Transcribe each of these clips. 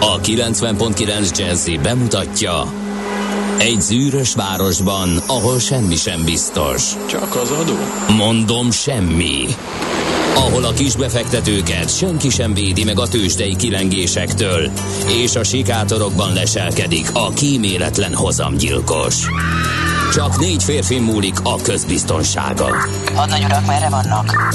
A 90.9 Jersey bemutatja: egy zűrös városban, ahol semmi sem biztos. Csak az adó? Mondom, semmi. Ahol a kisbefektetőket senki sem védi meg a tőzsdei kilengésektől, és a sikátorokban leselkedik a kíméletlen hozamgyilkos. Csak 4 férfi múlik a közbiztonsága. Hadnagy urak, merre vannak?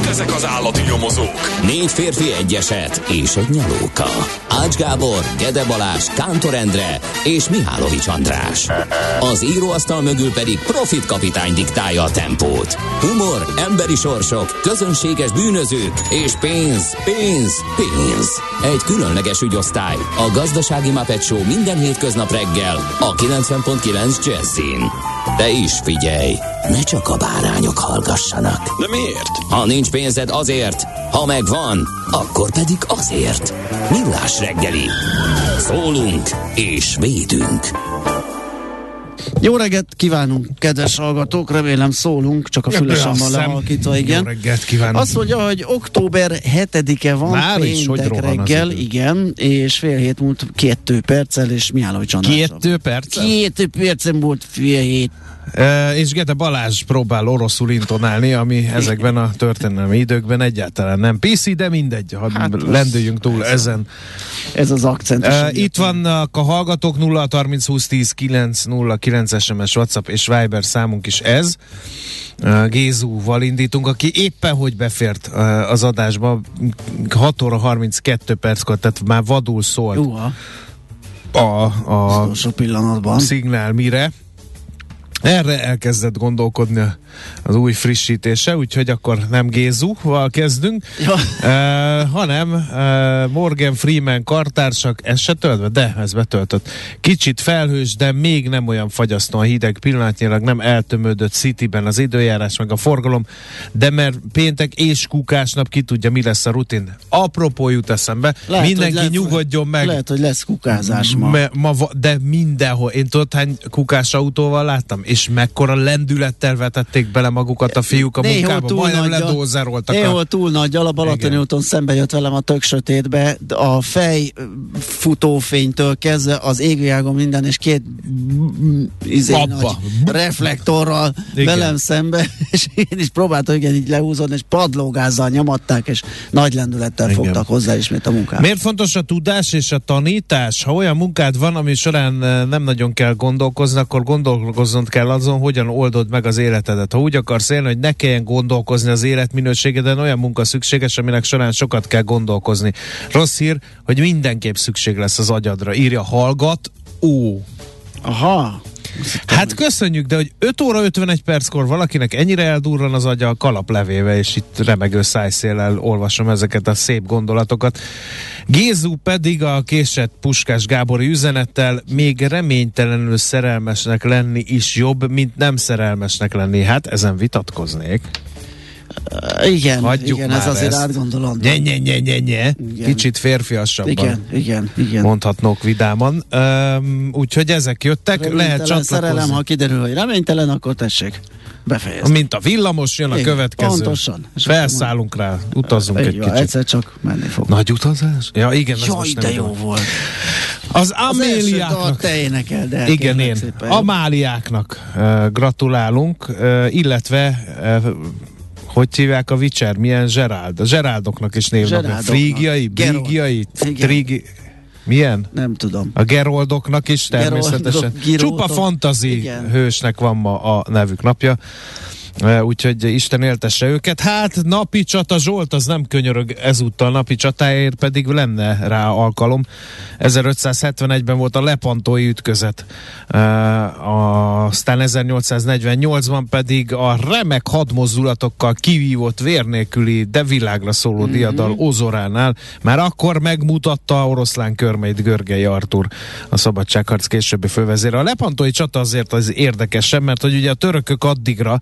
ezek az állati nyomozók? 4 férfi, egy eset és egy nyalóka. Ács Gábor, Gede Balázs, Kántor Endre és Mihálovics András. Az íróasztal mögül pedig Profit Kapitány diktálja a tempót. Humor, emberi sorsok, közönséges bűnözők és pénz, pénz, pénz. Egy különleges ügyosztály, a Gazdasági Muppet Show minden hétköznap reggel a 90.9 Jersey-n. De is figyelj, ne csak a bárányok hallgassanak. De miért? Ha nincs pénzed, azért, ha megvan, akkor pedig azért. Millás reggeli. Szólunk és védünk. Jó reggelt kívánunk, kedves hallgatók, remélem szólunk, csak a fülesem van lehalkítva, igen. Jó reggelt kívánunk. Azt mondja, hogy október 7-e van, már péntek reggel, igen, és fél hét múlt 2 perccel, és Mihálovics Andrásra. 2 perccel? 2 percen múlt fél hét. És Gede Balázs próbál oroszul intonálni, ami ezekben a történelmi időkben egyáltalán nem PC, de mindegy, lendüljünk túl ezen. Ez az akcentus. Itt vannak a hallgatók, 0-30-20-10-9-09 SMS, WhatsApp és Viber számunk is ez. Gézúval indítunk, aki éppen hogy befért az adásba, 6 óra 32 perckor, tehát már vadul szólt a pillanatban szignál mire. Erre elkezdett gondolkodni az új frissítése, úgyhogy akkor nem Gézúval kezdünk, ja. hanem Morgan Freeman kartársak, ez se töltve, de ez betöltött. Kicsit felhős, de még nem olyan fagyasztó a hideg, pillanatnyilag nem eltömődött Cityben az időjárás meg a forgalom, de mert péntek és kukásnap, ki tudja, mi lesz a rutin. Apropó, jut eszembe, lehet, mindenki nyugodjon meg. Lehet, hogy lesz kukázás ma. De mindenhol. Én tudod, hány kukás autóval láttam? És mekkora lendülettel vetették bele magukat a fiúk a munkába, majdnem ledózeroltak. Néhol túl nagyjal, a Balatoni úton szembe jött velem a tök sötétbe, a fej futófénytől kezdve az égvilágon minden, és 2 nagy reflektorral velem szembe, és én is próbáltam így lehúzódni, és padlógázzal nyomadták, és nagy lendülettel fogtak hozzá ismét a munkába. Miért fontos a tudás és a tanítás? Ha olyan munkád van, ami során nem nagyon kell gondolkozni, akkor gondolkoznod kell azon, hogyan oldod meg az életedet. Ha úgy akarsz élni, hogy ne kelljen gondolkozni az életminőségeden, olyan munka szükséges, aminek során sokat kell gondolkozni. Rossz hír, hogy mindenképp szükség lesz az agyadra. Írja Hallgat Ó. Aha. Hát köszönjük, de hogy 5 óra 51 perckor valakinek ennyire eldurran az agya, kalaplevéve, és itt remegő szájszéllel olvasom ezeket a szép gondolatokat. Gézu pedig a késett Puskás Gábori üzenettel: még reménytelenül szerelmesnek lenni is jobb, mint nem szerelmesnek lenni. Hát ezen vitatkoznék. Igen, ez azért átgondolandó. Kicsit férfiasabban. Igen. Mondhatnok vidáman. Úgyhogy ezek jöttek, reménytelen lehet csatlakozni. Szerelem, ha kiderül, hogy reménytelen, akkor tessék, befejezni. Mint a villamos, jön a következő. Pontosan. Felszállunk rá, utazunk egy kicsit. Egyszer csak menni fog. Nagy utazás? Ja, igen. Jaj, de jó volt. Az Amáliáknak. Te énekeld el. Igen, én. Amáliáknak gratulálunk, illetve hogy hívják a Witcher? Milyen Gerard? A Gerardoknak is névnapja. Frígiai? Brígiai? Trígi... Milyen? Nem tudom. A Geroldoknak is természetesen. Csupa fantazi hősnek van ma a nevük napja. Úgyhogy Isten éltesse őket. Hát napi csata, Zsolt az nem könyörög ezúttal napi csatáért, pedig lenne rá alkalom. 1571-ben volt a Lepantói ütközet, aztán 1848-ban pedig a remek hadmozdulatokkal kivívott vér nélküli, de világra szóló diadal Ozoránál. Már akkor megmutatta Oroszlán körmeit Görgei Artúr, a szabadságharc későbbi fővezére. A Lepantói csata azért az érdekesebb, mert hogy ugye a törökök addigra,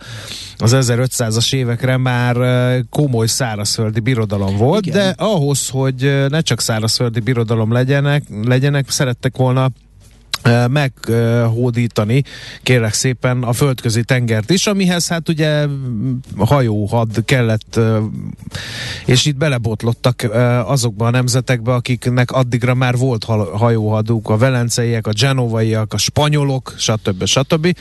az 1500-as évekre már komoly szárazföldi birodalom volt, igen. De ahhoz, hogy ne csak szárazföldi birodalom legyenek szerettek volna meghódítani, kérlek szépen, a földközi tengert is, amihez hát ugye hajóhad kellett, és itt belebotlottak azokba a nemzetekbe, akiknek addigra már volt hajóhaduk, a velenceiek, a genovaiak, a spanyolok, stb. Stb.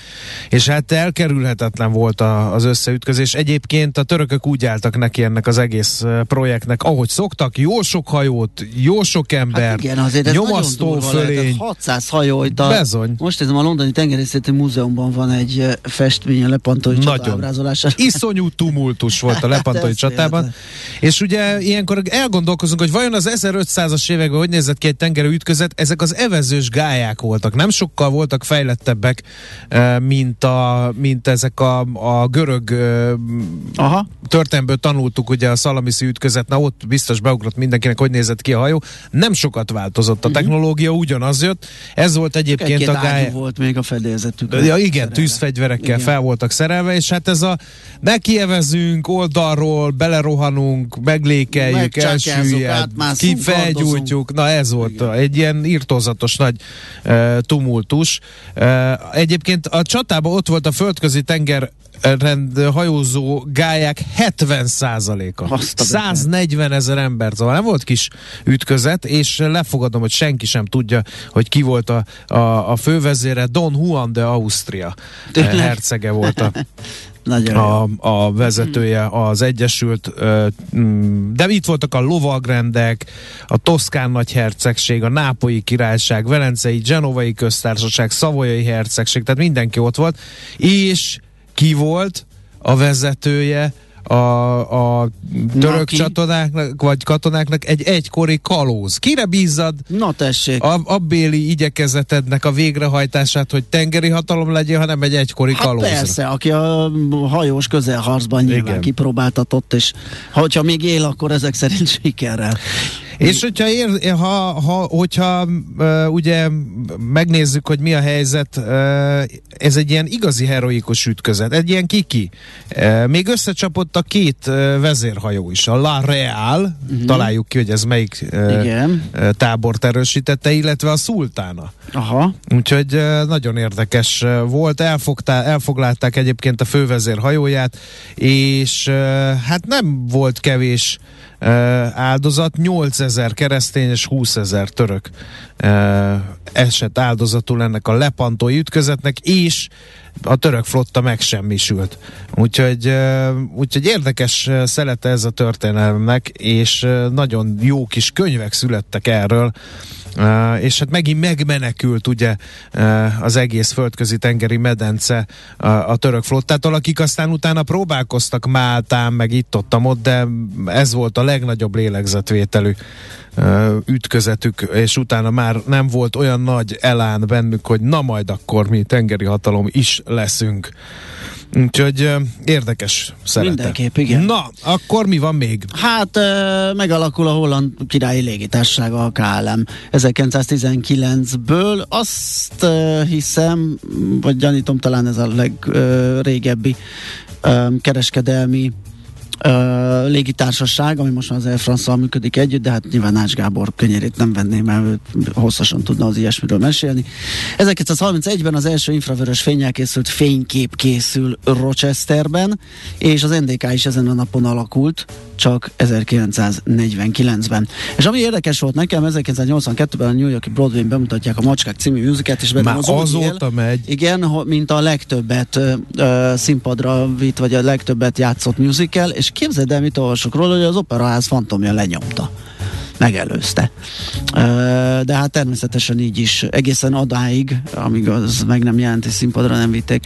És hát elkerülhetetlen volt az összeütközés. Egyébként a törökök úgy álltak neki ennek az egész projektnek, ahogy szoktak, jó sok hajót, jó sok ember, hát igen, azért ez nyomasztó fölény. 600 hajó, Bezony. Most ez a londoni tengerészeti múzeumban van egy festmény a lepantói csata ábrázolására. Iszonyú tumultus volt a lepantói csatában. És ugye ilyenkor elgondolkozunk, hogy vajon az 1500-as években hogy nézett ki egy tengeri ütközet, ezek az evezős gályák voltak. Nem sokkal voltak fejlettebbek, mint ezek a görög történelmből tanultuk, ugye a szalamiszi ütközet, na ott biztos beugrott mindenkinek, hogy nézett ki a hajó. Nem sokat változott a technológia, ugyanaz jött. Ez volt egyébként a gály... volt még a fedélzetük. Ja, igen, tűzfegyverekkel fel voltak szerelve, és hát ez a nekievezünk, oldalról belerohanunk, meglékeljük, elsüllyed, kifegyújtjuk. Na ez volt egy ilyen irtózatos nagy tumultus. Egyébként a csatában ott volt a földközi tenger hajózó gályák 70%-a. 140 000 embert, szóval nem volt kis ütközet, és lefogadom, hogy senki sem tudja, hogy ki volt a fővezére. Don Juan de Austria hercege volt a vezetője az Egyesült, de itt voltak a lovagrendek, a Toszkán nagyhercegség, a Nápolyi királyság, Velencei, Genovai köztársaság, Szavoyai hercegség, tehát mindenki ott volt, és ki volt a vezetője a török csatornáknak, vagy katonáknak? Egy egykori kalóz. Kire bízzad abbéli igyekezetednek a végrehajtását, hogy tengeri hatalom legyél, hanem egy egykori kalózra? Persze, aki a hajós közelharcban nyilván kipróbáltatott, és hogyha még él, akkor ezek szerint sikerrel. És hogyha, ugye megnézzük, hogy mi a helyzet, ez egy ilyen igazi heroikus ütközet, egy ilyen kiki. Még összecsapott a két vezérhajó is, a La Real, találjuk ki, hogy ez melyik tábort erősítette, illetve a Szultána. Aha. Úgyhogy nagyon érdekes volt, elfoglalták egyébként a fővezérhajóját, és hát nem volt kevés áldozat, 8000 keresztény és 20 000 török esett áldozatul ennek a lepantói ütközetnek, és a török flotta megsemmisült. Úgyhogy érdekes szelete ez a történelemnek, és nagyon jó kis könyvek születtek erről, és hát megint megmenekült ugye az egész földközi tengeri medence a török flottától, akik aztán utána próbálkoztak Máltán, meg itt-ott, de ez volt a legnagyobb lélegzetvételű ütközetük, és utána már nem volt olyan nagy elán bennük, hogy na majd akkor mi tengeri hatalom is leszünk. Úgyhogy érdekes szerete. Mindenképp, igen. Na, akkor mi van még? Hát megalakul a holland királyi légitársasága, a KLM 1919-ből. Azt hiszem, vagy gyanítom, talán ez a legrégebbi kereskedelmi légitársaság, ami most már az Air France-szal működik együtt, de hát nyilván Ács Gábor kenyerét nem venném, mert hosszasan tudna az ilyesmiről mesélni. 1931-ben az első infravörös fénnyel készült fénykép készül Rochesterben, és az NDK is ezen a napon alakult, csak 1949-ben. És ami érdekes volt nekem, 1982-ben a New York-i Broadway-n bemutatják a Macskák című műzikát, és már azóta megy. Igen, mint a legtöbbet színpadra vitt, vagy a legtöbbet játszott musical, és képzeld el, mit olvasok róla, hogy az Operaház fantomja lenyomta. Megelőzte. De hát természetesen így is egészen adáig, amíg az meg nem jelent, és színpadra nem vitték,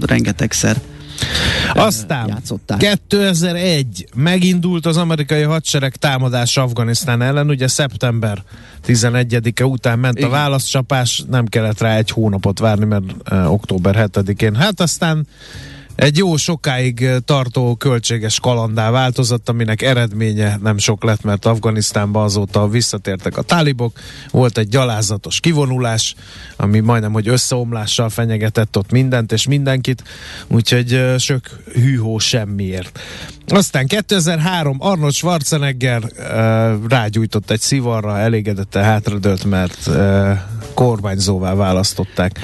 rengetegszer aztán játszották. 2001 megindult az amerikai hadsereg támadása Afganisztán ellen, ugye szeptember 11-e után ment a válaszcsapás, nem kellett rá egy hónapot várni, mert október 7-én. Hát aztán egy jó sokáig tartó költséges kalandá változott, aminek eredménye nem sok lett, mert Afganisztánba azóta visszatértek a tálibok, volt egy gyalázatos kivonulás, ami majdnem, hogy összeomlással fenyegetett ott mindent és mindenkit, úgyhogy sök hűhó semmiért. Aztán 2003 Arnold Schwarzenegger rágyújtott egy szivarra, elégedetten hátradőlt, mert kormányzóvá választották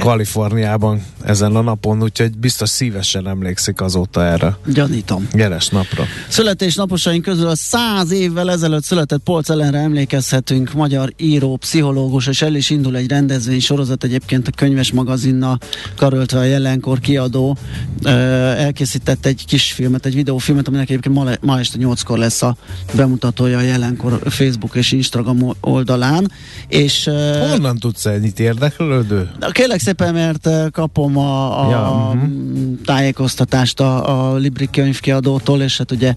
Kaliforniában ezen a napon, úgyhogy biztos szívesen emlékszik azóta erre. Gyanítom. Jeles napra. Születésnaposaink közül a 100 évvel ezelőtt született Polcz Alainetre emlékezhetünk, magyar író, pszichológus, és el is indul egy rendezvény sorozat egyébként a Könyves magazinnal karöltve, a Jelenkor kiadó elkészített egy kis filmet, egy videófilmet, aminek egyébként ma este 8-kor lesz a bemutatója a Jelenkor Facebook és Instagram oldalán. És honnan tudsz ennyit érdeklődő? Kérlek szépen, mert kapom a tájékoztatást a Libri könyvkiadótól, és hát ugye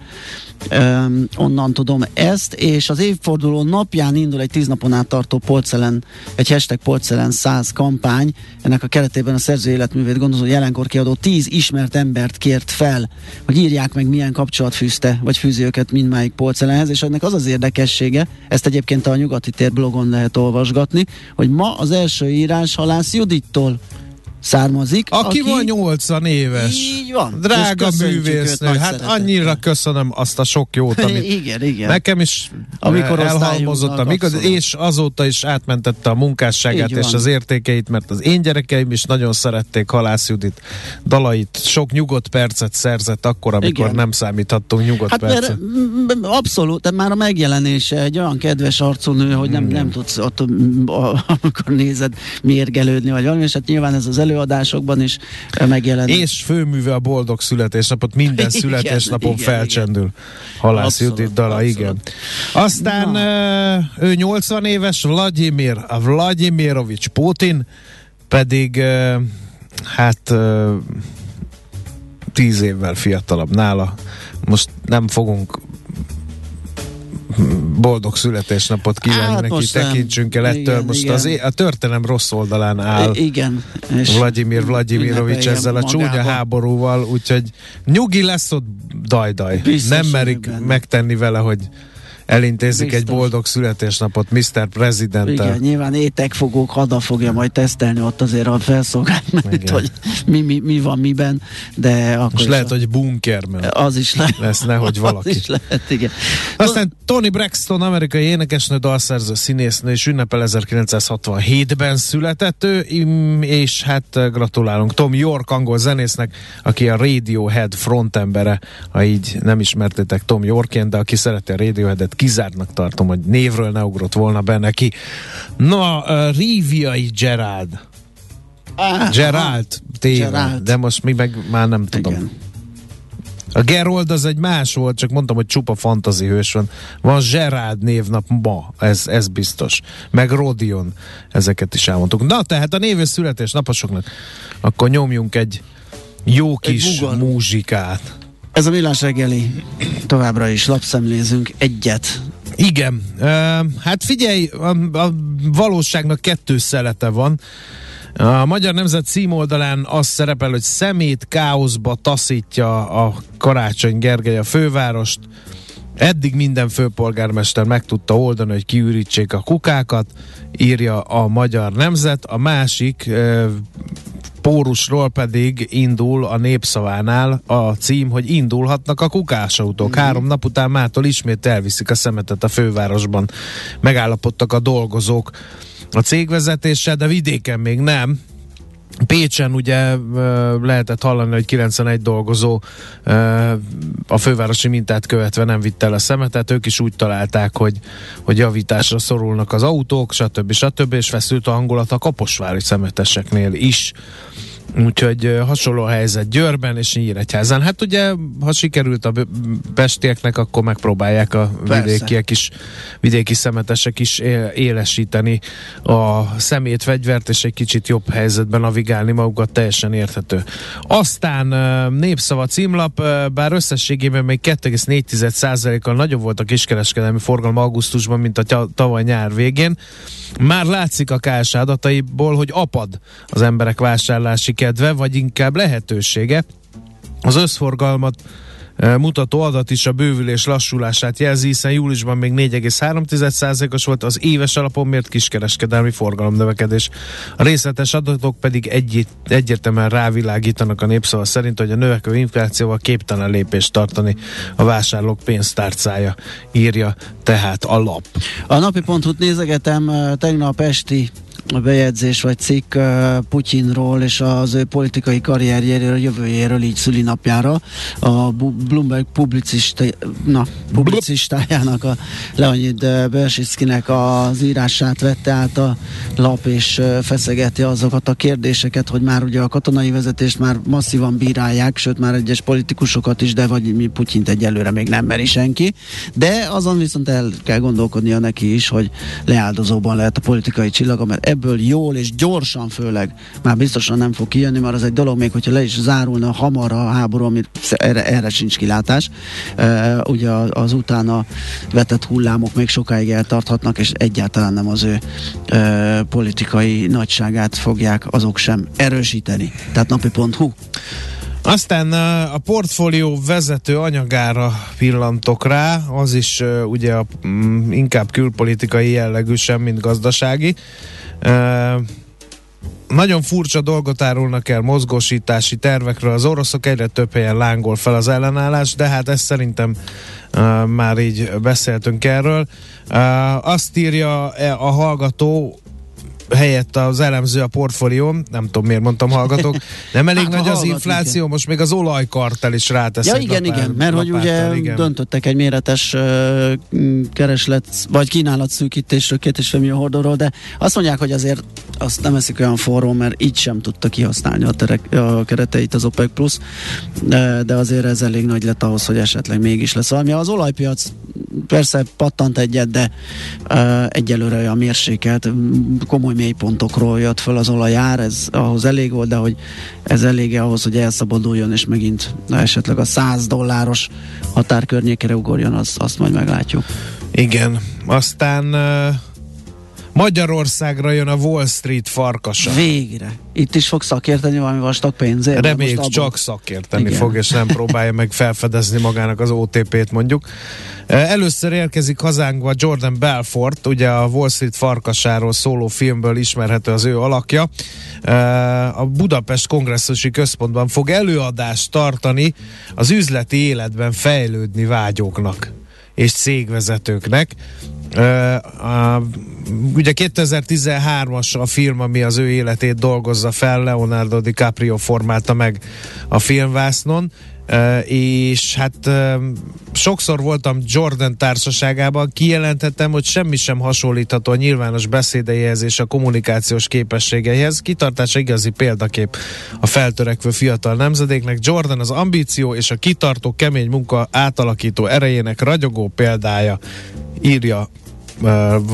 onnan tudom ezt, és az évforduló napján indul egy 10 napon át tartó Polcz Alaine, egy hashtag Polcz Alaine 100 kampány. Ennek a keretében a szerző életművét gondozó Jelenkor kiadó 10 ismert embert kért fel, hogy írják meg, milyen kapcsolat fűzte, vagy fűzi őket mindmáig Polcz Alainehez, és ennek az az érdekessége, ezt egyébként a Nyugati Tér blogon lehet olvasgatni, hogy ma az első írás Halász Judittól származik. Aki van 80 éves. Így van. Drága művésznő. Hát annyira köszönöm azt a sok jót, amit igen. Nekem is elhalmozottam. És azóta is átmentette a munkásságát és az értékeit, mert az én gyerekeim is nagyon szerették Halász Judit dalait. Sok nyugodt percet szerzett akkor, amikor nem számíthattunk nyugodt percet. Abszolút, már a megjelenése egy olyan kedves arcú nő, hogy nem tudsz ott, amikor nézed, mérgelődni vagy valami, és hát nyilván ez az előadásokban is megjelenik. És főműve a boldog születésnapot, minden születésnapon felcsendül. Halász Judit dala, Aztán ő 80 éves, Vladimir Vladimirovics Putin pedig 10 évvel fiatalabb nála. Most nem fogunk boldog születésnapot kívánni neki, tekintsünk el ettől. A történelem rossz oldalán áll Vladimirovics ezzel a csúnya háborúval, úgyhogy nyugi lesz ott dajdaj. Nem merik megtenni vele, hogy elintézik egy boldog születésnapot Mr. President-tel. Igen, nyilván étekfogók hada fogja majd tesztelni ott azért a felszolgálmányt, hogy mi van miben, de akkor most lehet, hogy bunkerben. Az is lehet. Lesz nehogy valaki. Az is lehet, igen. Aztán Tony Braxton, amerikai énekesnő, dalszerző, színésznő és ünnepel, 1967-ben született ő, és hát gratulálunk Tom York angol zenésznek, aki a Radiohead frontembere, ha így nem ismertétek Tom Yorkként, de aki szereti a Radioheadet, kizártnak tartom, hogy névről ne ugrott volna be neki. Na, ríviai Gerard. Gerard. De most mi meg már nem tudom. Igen. A Gerold az egy más volt, csak mondtam, hogy csupa fantasy hős van. Van Gerard névnap ma, ez biztos. Meg Rodion, ezeket is elmondtuk. Na, tehát a név és születésnaposoknak akkor nyomjunk egy jó kis muzsikát. Ez a Millás reggeli, továbbra is lapszemlézünk egyet. Igen, hát figyelj, a valóságnak 2 szelete van. A Magyar Nemzet címoldalán az szerepel, hogy szemét káoszba taszítja a Karácsony Gergely a fővárost. Eddig minden főpolgármester meg tudta oldani, hogy kiürítsék a kukákat, írja a Magyar Nemzet. A másik pórusról pedig indul a Népszavánál a cím, hogy indulhatnak a kukásautók. 3 nap után mától ismét elviszik a szemetet a fővárosban. Megállapodtak a dolgozók a cégvezetéssel, de vidéken még nem. Pécsen ugye lehetett hallani, hogy 91 dolgozó a fővárosi mintát követve nem vitt el a szemetet, ők is úgy találták, hogy javításra szorulnak az autók, stb. És feszült a hangulat a kaposvári szemeteseknél is. Úgyhogy hasonló helyzet Győrben és Nyíregyházán. Hát ugye, ha sikerült a pestieknek, akkor megpróbálják a vidéki szemetesek is élesíteni a szemétfegyvert, és egy kicsit jobb helyzetben navigálni magukat, teljesen érthető. Aztán Népszava címlap, bár összességében még 2,4%-kal nagyobb volt a kiskereskedelmi forgalom augusztusban, mint a tavaly nyár végén. Már látszik a KSH adataiból, hogy apad az emberek vásárlási kedve, vagy inkább lehetősége. Az összforgalmat mutató adat is a bővülés lassulását jelzi, hiszen júliusban még 4,3%-os volt az éves alapon mért kiskereskedelmi forgalomnövekedés. A részletes adatok pedig egyértelműen rávilágítanak a Népszava szerint, hogy a növekvő inflációval képtelen lépést tartani a vásárlók pénztárcája, írja tehát a lap. A napi.hu-t nézegetem, tegnap esti bejegyzés vagy cikk Putyinról és az ő politikai karrierjéről, jövőjéről, így szülinapjára. A Bloomberg publicistájának, a Leonid Bersickinek az írását vette át a lap, és feszegeti azokat a kérdéseket, hogy már ugye a katonai vezetést már masszívan bírálják, sőt már egyes politikusokat is, de vagy mi Putyint egyelőre még nem meri senki. De azon viszont el kell gondolkodnia neki is, hogy leáldozóban lehet a politikai csillaga, mert ebből jól és gyorsan főleg már biztosan nem fog kijönni, mert az egy dolog, még hogyha le is zárulna hamar a háború, amit erre sincs kilátás. Ugye az utána vetett hullámok még sokáig eltarthatnak, és egyáltalán nem az ő politikai nagyságát fogják azok sem erősíteni. Tehát napi.hu. Aztán a Portfólió vezető anyagára pillantok rá, az is ugye inkább külpolitikai jellegű, sem mint gazdasági. Nagyon furcsa dolgot árulnak el mozgósítási tervekről, az oroszok egyre több helyen lángol fel az ellenállás, de hát ezt szerintem már így beszéltünk erről. Azt írja a hallgató, helyett az elemző a Portfólión, nem tudom miért mondtam hallgatók, nem elég nagy az infláció, igen. Most még az olajkartel is rátesz. Ja igen, mert hogy ugye igen. Döntöttek egy méretes kereslet, vagy kínálatszűkítésről, 2,5 millió hordóról, de azt mondják, hogy azért azt nem eszik olyan forró, mert így sem tudta kihasználni a kereteit az OPEC plusz, de azért ez elég nagy lett ahhoz, hogy esetleg mégis lesz valami. Az olajpiac persze pattant egyet, de egyelőre olyan mérsékelt, komoly mélypontokról jött föl az olajár, ez ahhoz elég volt, de hogy ez elég ahhoz, hogy elszabaduljon, és megint esetleg a $100 határ környékére ugorjon, azt majd meglátjuk. Igen, aztán Magyarországra jön a Wall Street farkasa. Végre. Itt is fog szakérteni valami vastag pénzért. Reméljük csak szakérteni igen. Fog, és nem próbálja meg felfedezni magának az OTP-t mondjuk. Először érkezik hazánkba Jordan Belfort, ugye a Wall Street farkasáról szóló filmből ismerhető az ő alakja. A Budapest Kongresszusi Központban fog előadást tartani az üzleti életben fejlődni vágyóknak és cégvezetőknek. Ugye 2013-as a film, ami az ő életét dolgozza fel, Leonardo DiCaprio formálta meg a filmvásznon, és hát sokszor voltam Jordan társaságában, kijelentettem, hogy semmi sem hasonlítható a nyilvános beszédeihez és a kommunikációs képességeihez. Kitartása igazi példakép a feltörekvő fiatal nemzedéknek. Jordan az ambíció és a kitartó kemény munka átalakító erejének ragyogó példája, írja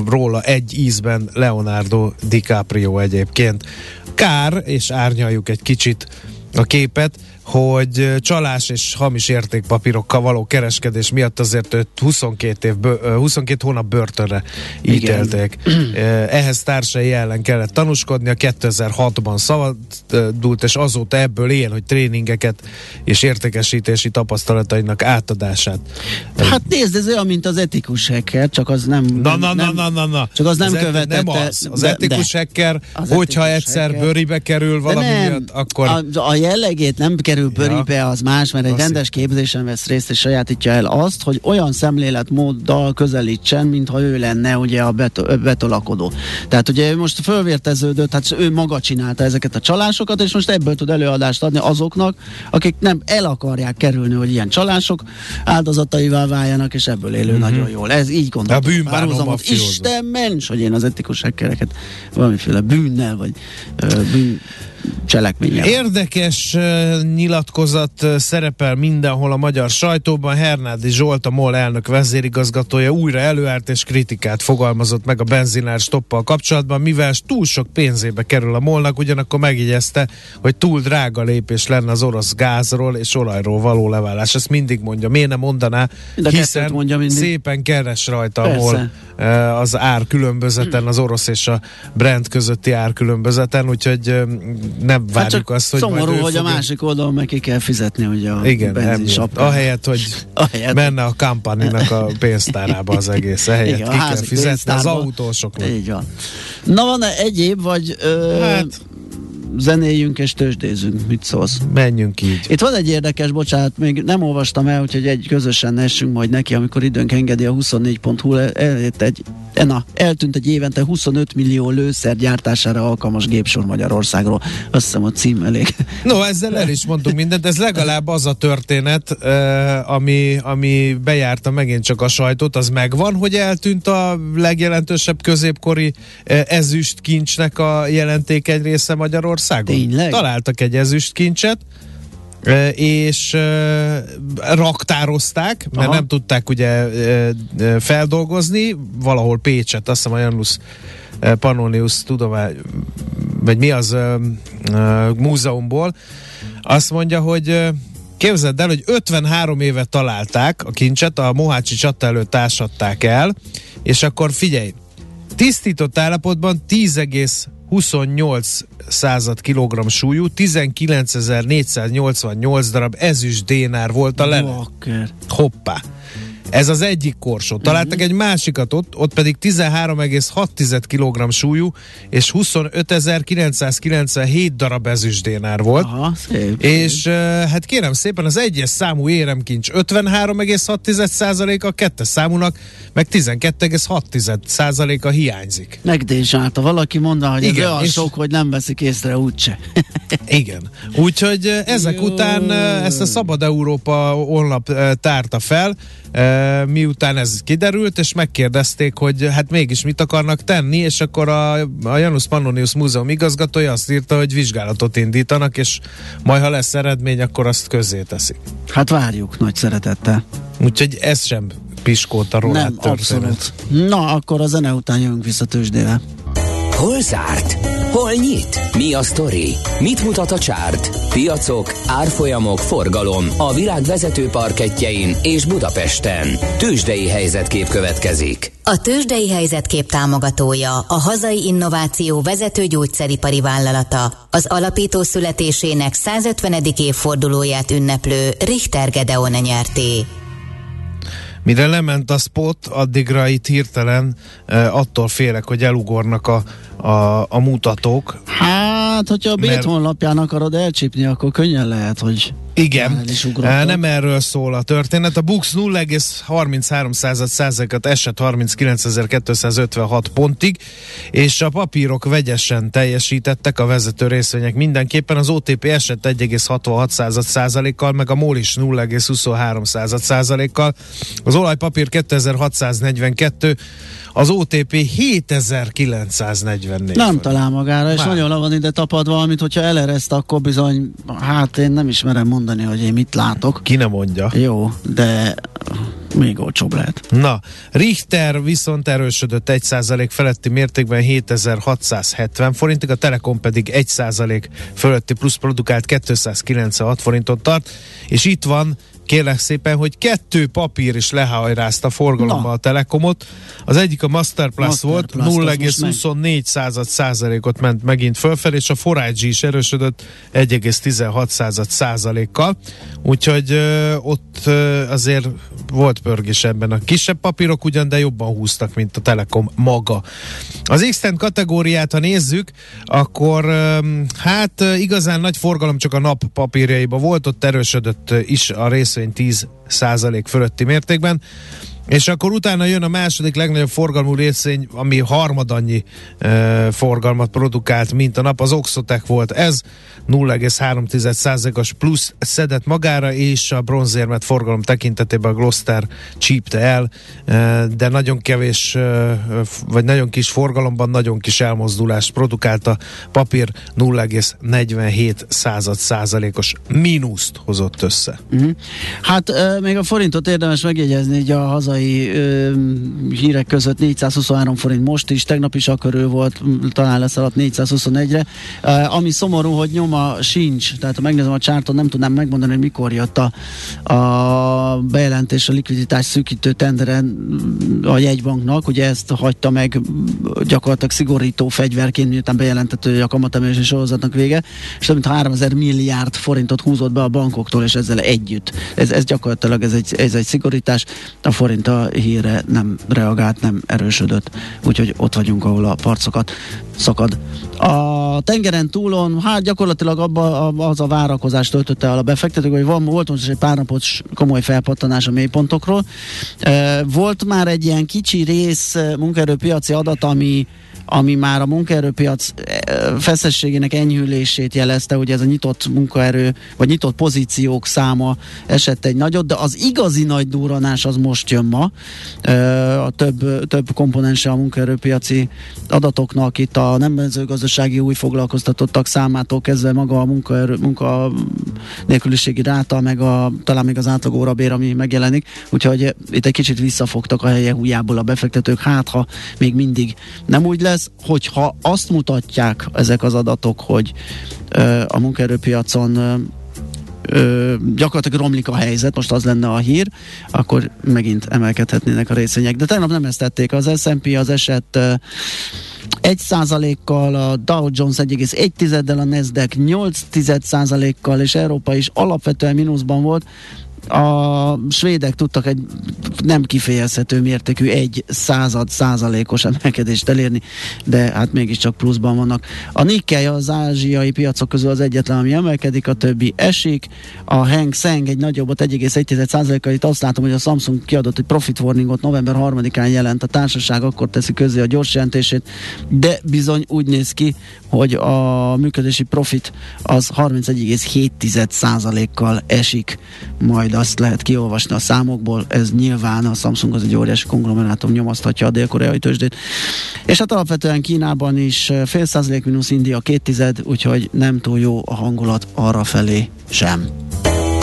róla egy ízben Leonardo DiCaprio egyébként. Kár, és árnyaljuk egy kicsit a képet, hogy csalás és hamis értékpapírokkal való kereskedés miatt azért őt 22 hónap börtönre ítélték. Ehhez társai ellen kellett tanúskodnia, 2006-ban szabadult, és azóta ebből él, hogy tréningeket és értékesítési tapasztalatainak átadását. Hát nézd, ez olyan, mint az etikus hacker, csak az nem... Na. Csak az nem követett. Nem az. Az etikus hacker, hogyha egyszer bőribe kerül valami miatt, akkor... A jellegét nem kerül bőribe, az más, mert egy rendes képzésen vesz részt, és sajátítja el azt, hogy olyan szemléletmóddal közelítsen, mintha ő lenne ugye a betolakodó. Tehát ugye ő most fölvérteződött, hát ő maga csinálta ezeket a csalásokat, és most ebből tud előadást adni azoknak, akik nem el akarják kerülni, hogy ilyen csalások áldozataivá váljanak, és ebből élő nagyon jól. Ez így gondolom. A Isten ments, hogy én az etikus hackereket valamiféle bűnnel, vagy cselekménye. Érdekes nyilatkozat szerepel mindenhol a magyar sajtóban. Hernádi Zsolt, a MOL elnök vezérigazgatója újra előállt és kritikát fogalmazott meg a benzinár stoppal kapcsolatban, mivel túl sok pénzébe kerül a MOL-nak, ugyanakkor megjegyezte, hogy túl drága lépés lenne az orosz gázról és olajról való leválás. Ezt mindig mondja. Miért nem mondaná? Hiszen szépen keres rajta a MOL az árkülönbözeten, az orosz és a Brent közötti árkülönbözeten, úgyhogy nem várjuk azt, hogy szomorú, majd hogy a másik oldalon meg ki kell fizetni, hogy a benzinsapkát. Ahelyett, hogy menne a kampaninak a pénztárába az egész. Ehelyett ki kell fizetni az autósoknak. Így van. Na van egyéb, vagy... zenéljünk és tőzsdézünk, mit szólsz? Menjünk így. Itt van egy érdekes, bocsánat, még nem olvastam el, úgyhogy közösen essünk majd neki, amikor időnk engedi a 24.hu, eltűnt egy évente 25 millió lőszer gyártására alkalmas gépsor Magyarországról. Azt hiszem a cím elég. No, ezzel el is mondtunk mindent, ez legalább az a történet, ami bejárta megint csak a sajtót, az megvan, hogy eltűnt a legjelentősebb középkori ezüst kincsnek a jelentékeny része Magyarország. Tényleg? Találtak egy ezüstkincset, és raktározták, mert nem tudták ugye feldolgozni, valahol Pécset, azt hiszem a Janus Pannonius tudomány, vagy mi az múzeumból, azt mondja, hogy képzeld el, hogy 53 éve találták a kincset, a mohácsi csata előtt ásatták el, és akkor figyelj, tisztított állapotban 10,28 kilogramm súlyú, 19.488 darab ezüst dénár volt a lele. Hoppá! Ez az egyik korsó. Találtak egy másikat ott pedig 13,6 kilogramm súlyú, és 25.997 darab ezüst dénár volt. Aha, szép. És hát kérem szépen, az egyes számú éremkincs 53,6%-a, kettes számúnak meg 12,6%-a hiányzik. Megdésálta valaki, mondta, hogy igen, ez olyan sok, hogy nem veszik észre úgyse. Igen. Úgyhogy ezek után ezt a Szabad Európa honlap tárta fel, miután ez kiderült, és megkérdezték, hogy hát mégis mit akarnak tenni, és akkor a Janus Pannonius Múzeum igazgatója azt írta, hogy vizsgálatot indítanak, és majd ha lesz eredmény, akkor azt közzéteszik. Hát várjuk nagy szeretettel. Úgyhogy ez sem piskóta róla. Nem, abszolút. Na, akkor a zene után jövünk vissza tőzsdével. Hol zárt? Hol nyit? Mi a sztori? Mit mutat a csárt? Piacok, árfolyamok, forgalom a világ vezető parkettjein és Budapesten. Tőzsdei helyzetkép következik. A Tőzsdei helyzetkép támogatója a hazai innováció vezető gyógyszeripari vállalata, az alapító születésének 150. évfordulóját ünneplő Richter Gedeon nyerté. Mire lement a spot, addigra itt hirtelen attól félek, hogy elugornak a mutatók. Hát, hogyha a Bét honlapján akarod elcsípni, akkor könnyen lehet, hogy... Igen, nem erről szól a történet. A BUX 0,33%-ot esett 39.256 pontig, és a papírok vegyesen teljesítettek, a vezető részvények mindenképpen. Az OTP esett 1,66%-kal, meg a MOL is 0,23%-kal. Az olajpapír 2642, az OTP 7944. Nem talál magára, és nagyon le van ide tapadva, amit hogyha elereszt, akkor bizony, hát én nem ismerem mondani, hogy én mit látok. Ki nem mondja. Jó, de még olcsóbb lehet. Na, Richter viszont erősödött 1% feletti mértékben 7670 forintig, a Telekom pedig 1% fölötti plusz produkált 296 forintot tart, és itt van, kérlek szépen, hogy 2 papír is lehajrázta forgalomba a Telekomot. Az egyik a Masterplus volt, 0,24%-ot ment megint fölfelé, és a 4G is erősödött 1,16%-kal. Úgyhogy ott azért volt pörgés ebben. A kisebb papírok ugyan, de jobban húztak, mint a Telekom maga. Az X-Ten kategóriát, ha nézzük, akkor hát igazán nagy forgalom csak a nap papírjaiba volt, ott erősödött is a rész 10% fölötti mértékben, és akkor utána jön a második legnagyobb forgalmú részvény, ami harmadannyi forgalmat produkált, mint a nap. Az Oxotec volt ez, 0,3%-os plusz szedett magára, és a bronzérmet forgalom tekintetében a Gloster csípte el, de nagyon kevés, vagy nagyon kis forgalomban nagyon kis elmozdulást produkált a papír, 0,47%-os mínuszt hozott össze. Hát még a forintot érdemes megjegyezni, így a haza hazai hírek között 423 forint most is, tegnap is akkor ő volt, talán lesz alatt 421-re. Ami szomorú, hogy nyoma sincs, tehát ha megnézem a csárton, nem tudnám megmondani, hogy mikor jött a bejelentés a likviditás szűkítő tenderen a jegybanknak, ugye ezt hagyta meg gyakorlatilag szigorító fegyverként, miután bejelentett, hogy a kamatemelési sorozatnak vége, és több mint 3000 milliárd forintot húzott be a bankoktól, és ezzel együtt. Ez gyakorlatilag ez egy szigorítás, a forint a hírre nem reagált, nem erősödött, úgyhogy ott vagyunk, ahol a parcokat szakad. A tengeren túlon, gyakorlatilag abba az a várakozás töltötte el a befektetők, hogy volt most egy pár napos komoly felpattanás a mélypontokról. Volt már egy ilyen kicsi rész munkaerőpiaci adat, ami már a munkaerőpiac feszességének enyhülését jelezte, ugye ez a nyitott munkaerő, vagy nyitott pozíciók száma esett egy nagyot, de az igazi nagy durranás az most jön ma. A több komponense a munkaerőpiaci adatoknak, itt a nem mezőgazdasági új foglalkoztatottak számától kezdve maga a munkanélküliségi ráta, meg talán még az átlag órabér, ami megjelenik, úgyhogy itt egy kicsit visszafogtak a helye újjából a befektetők, ha még mindig nem úgy lesz, hogyha azt mutatják ezek az adatok, hogy a munkaerőpiacon gyakorlatilag romlik a helyzet, most az lenne a hír, akkor megint emelkedhetnének a részvények. De tegnap nem ezt tették, az S&P az esett 1%-kal, a Dow Jones 1,1-del, a Nasdaq 8,1%-kal, és Európa is alapvetően mínuszban volt. A svédek tudtak egy nem kifejezhető mértékű 0,1%-os emelkedést elérni, de hát mégiscsak pluszban vannak. A Nikkei az ázsiai piacok közül az egyetlen, ami emelkedik, a többi esik. A Hang Seng egy nagyobbat 1,1%-kal, itt azt látom, hogy a Samsung kiadott egy profit warningot, november 3-án jelent a társaság, akkor teszi közzé a gyors jelentését, de bizony úgy néz ki, hogy a működési profit az 31,7%-kal esik, majd azt lehet kiolvasni a számokból, ez nyilván a Samsung az egy óriási konglomerátum, nyomaszthatja a dél-koreai tőzsdét. És hát alapvetően Kínában is 0,5% mínusz, India 0,2%, úgyhogy nem túl jó a hangulat arra felé sem.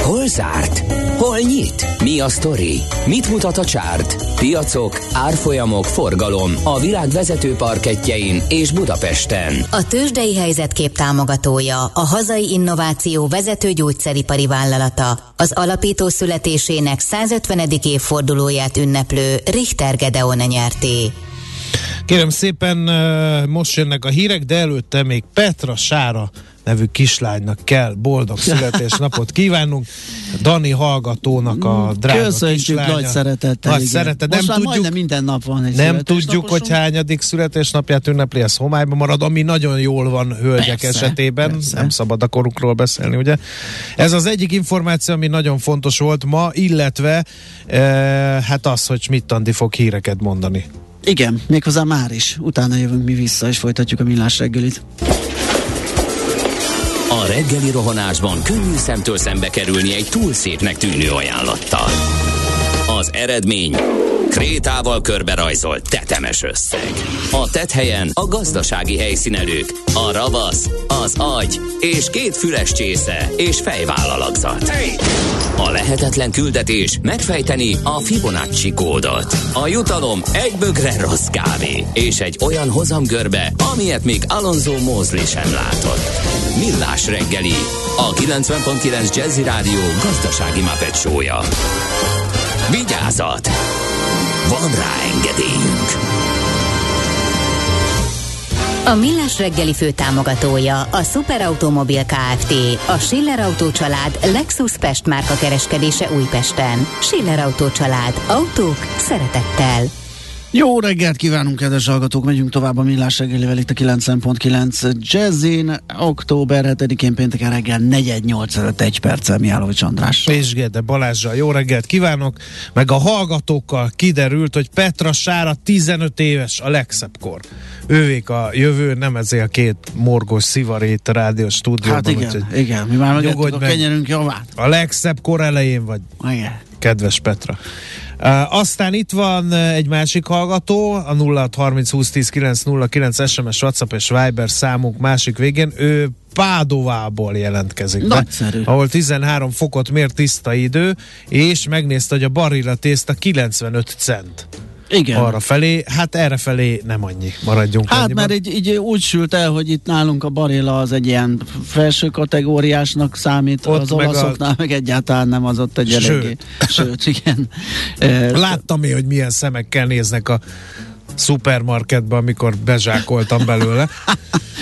Hol zárt? Hol nyit? Mi a sztori? Mit mutat a csárt? Piacok, árfolyamok, forgalom a világ vezető parkettjein és Budapesten. A tőzsdei helyzetkép támogatója, a hazai innováció vezető gyógyszeripari vállalata, az alapító születésének 150. évfordulóját ünneplő Richter Gedeon nyerté. Kérem szépen, most jönnek a hírek, de előtte még Petra Sára nevű kislánynak kell boldog születésnapot kívánunk. Dani hallgatónak a drága köszönjük kislánya. Köszönjük nagy szeretettel. Nagy szeretet. Most nem tudjuk, minden nap van egy nem tudjuk, hogy hányadik születésnapját ünnepli, ez homályban marad, ami nagyon jól van hölgyek persze, esetében. Persze. Nem szabad a korukról beszélni, ugye? Ez az egyik információ, ami nagyon fontos volt ma, illetve hát az, hogy Schmidt-Andi fog híreket mondani. Igen, méghozzá már is. Utána jövünk mi vissza, és folytatjuk a Millás reggelit. A reggeli rohanásban könnyű szemtől szembe kerülni egy túl szépnek tűnő ajánlattal. Az eredmény krétával körberajzolt tetemes összeg. A tetthelyen a gazdasági helyszínelők, a ravasz, az agy és két füles csésze és fejvállalakzat. A lehetetlen küldetés megfejteni a Fibonacci kódot. A jutalom egy bögre rossz kávé és egy olyan hozamgörbe, amilyet még Alonso Mosley sem látott. Millás reggeli, a 90.9 Jersey Rádió gazdasági Muppet show-ja. Vigyázat! Van rá engedélyünk! A Millás reggeli főtámogatója a Szuperautomobil Kft. A Schiller Autó család Lexus Pest márka kereskedése Újpesten. Schiller Autó család. Autók szeretettel. Jó reggelt kívánunk, kedves hallgatók! Megyünk tovább a Millás reggelivel itt a 90.9 Jazzin. Október 7-én pénteken reggel 4:08:01 perccel Mihálovics András. És Gede Balázsra jó reggelt kívánok! Meg a hallgatókkal kiderült, hogy Petra Sára 15 éves a legszebb kor. Ővék a jövő, nem ezért a két morgos szivarét a rádió stúdióban. Hát igen, úgy, igen, mi már megettük a kenyerünk javát. A legszebb kor elején vagy, igen. Kedves Petra. Aztán itt van egy másik hallgató, a 0630 20 10 909 SMS, WhatsApp és Viber számunk másik végén. Ő Pádovából jelentkezik be, ahol 13 fokot mért tiszta idő, és megnézte, hogy a barilla tészta 95 cent. Igen. Arra felé, hát erre felé nem annyi, maradjunk. Hát annyiban. Mert így úgy sült el, hogy itt nálunk a barilla az egy ilyen felső kategóriásnak számít, ott az olaszoknál meg egyáltalán nem, az ott egy eléggé. Sőt, igen. Láttam én, hogy milyen szemekkel néznek a szupermarketben, amikor bezsákoltam belőle.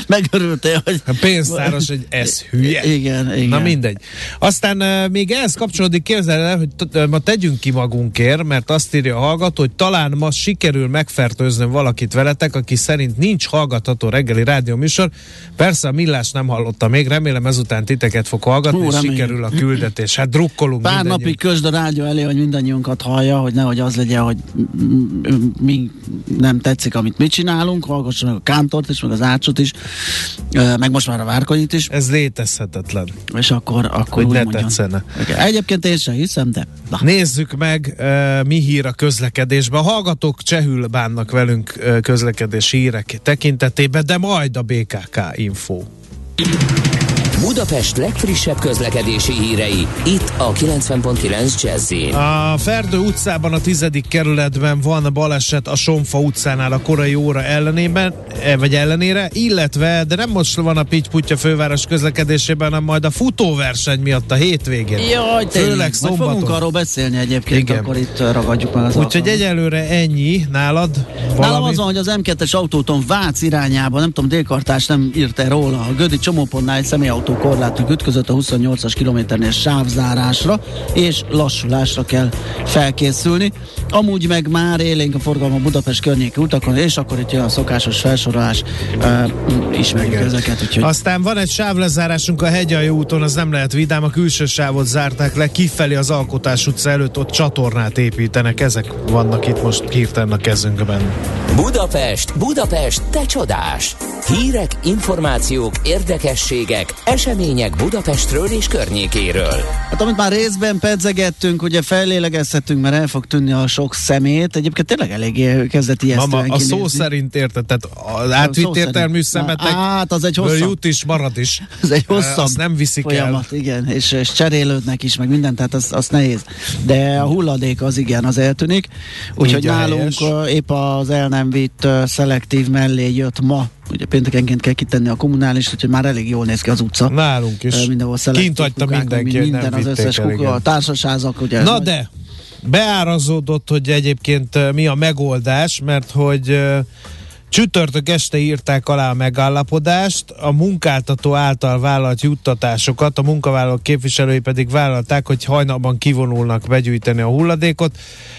Megörültél, hogy... A pénztáros, hogy ez hülye. Igen, igen. Na mindegy. Aztán még ehhez kapcsolódik, képzeld el, hogy ma tegyünk ki magunkért, mert azt írja a hallgató, hogy talán ma sikerül megfertőznöm valakit veletek, aki szerint nincs hallgatható reggeli rádióműsor. Persze a Millás nem hallotta még, remélem ezután titeket fog hallgatni, és sikerül a küldetés. Hát drukkolunk pár napig közd a rádió elé, hogy mindannyiunkat hallja, hogy nehogy az legyen, hogy mi nem tetszik, amit mi csinálunk, hallgass meg a Kántort is, meg az Ácsot is, meg most már a Várkonyit is. Ez létezhetetlen. És akkor úgy ne tetszene. Okay. Egyébként én sem hiszem, de... Na. Nézzük meg, mi hír a közlekedésben. A hallgatók csehül bánnak velünk közlekedés hírek tekintetében, de majd a BKK info. Budapest legfrissebb közlekedési hírei, itt a 90.9 Jersey. A Ferdő utcában, a 10. kerületben van baleset a Somfa utcánál a korai óra ellenére, illetve, de nem most van a pitty-putty főváros közlekedésében, hanem majd a futóverseny miatt a hétvégén. Jaj, főleg szombaton. Majd fogunk arról beszélni egyébként, igen. Akkor itt ragadjuk meg az alkalmat. Úgyhogy egyelőre ennyi, nálad valami? Nálam az van, hogy az M2-es autóton Vác irányába, nem tudom, Délkartás nem írt el róla, a Gödi csomópontnál egy személyautó korlátig ütközött, a 28-as kilométernél sávzárásra és lassulásra kell felkészülni. Amúgy meg már élénk a forgalom a Budapest környéki utakon, és akkor itt jön a szokásos felsorolás, ismerjük ezeket. Úgyhogy... Aztán van egy sávlezárásunk a Hegyalja úton, az nem lehet vidám, a külső sávot zárták le, kifelé az Alkotás utca előtt, ott csatornát építenek, ezek vannak itt most hirtelen a kezünkben. Budapest, Budapest, te csodás! Hírek, információk, érdekességek, események Budapestről és környékéről. Hát amit már részben pedzegettünk, ugye fellélegezhetünk, mert el fog tűnni a sok szemét. Egyébként tényleg eléggé kezdett ijesztően kinézni. A szó szerint érted, tehát az átvitt értelmű szemetek, az egy hosszabb, jut is, marad is. Ez egy hosszabb azt nem viszik folyamat, el. Igen, és cserélődnek is, meg minden, tehát az nehéz. De a hulladék az igen, az eltűnik. Úgyhogy nálunk épp az el nem vitt szelektív mellé jött ma. Ugye péntekenként kell kitenni a kommunális, úgyhogy már elég jól néz ki az utca. Nálunk is. Kint hagyta mindenki, minden, az összes kuka, a társasházak. Ugye, na de, beárazódott, hogy egyébként mi a megoldás, mert hogy csütörtök este írták alá a megállapodást, a munkáltató által vállalt juttatásokat, a munkavállalók képviselői pedig vállalták, hogy hajnalban kivonulnak begyűjteni a hulladékot,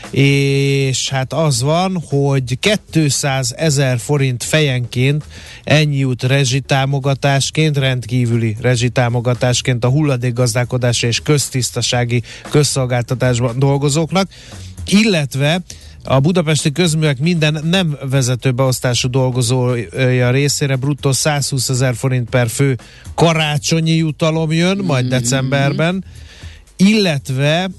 és hát az van, hogy 200 000 forint fejenként ennyi jut rezsitámogatásként, rendkívüli rezsitámogatásként a hulladékgazdálkodás és köztisztasági közszolgáltatásban dolgozóknak, illetve a budapesti közművek minden nem vezetőbeosztású dolgozója részére bruttó 120 000 forint per fő karácsonyi jutalom jön, majd decemberben, illetve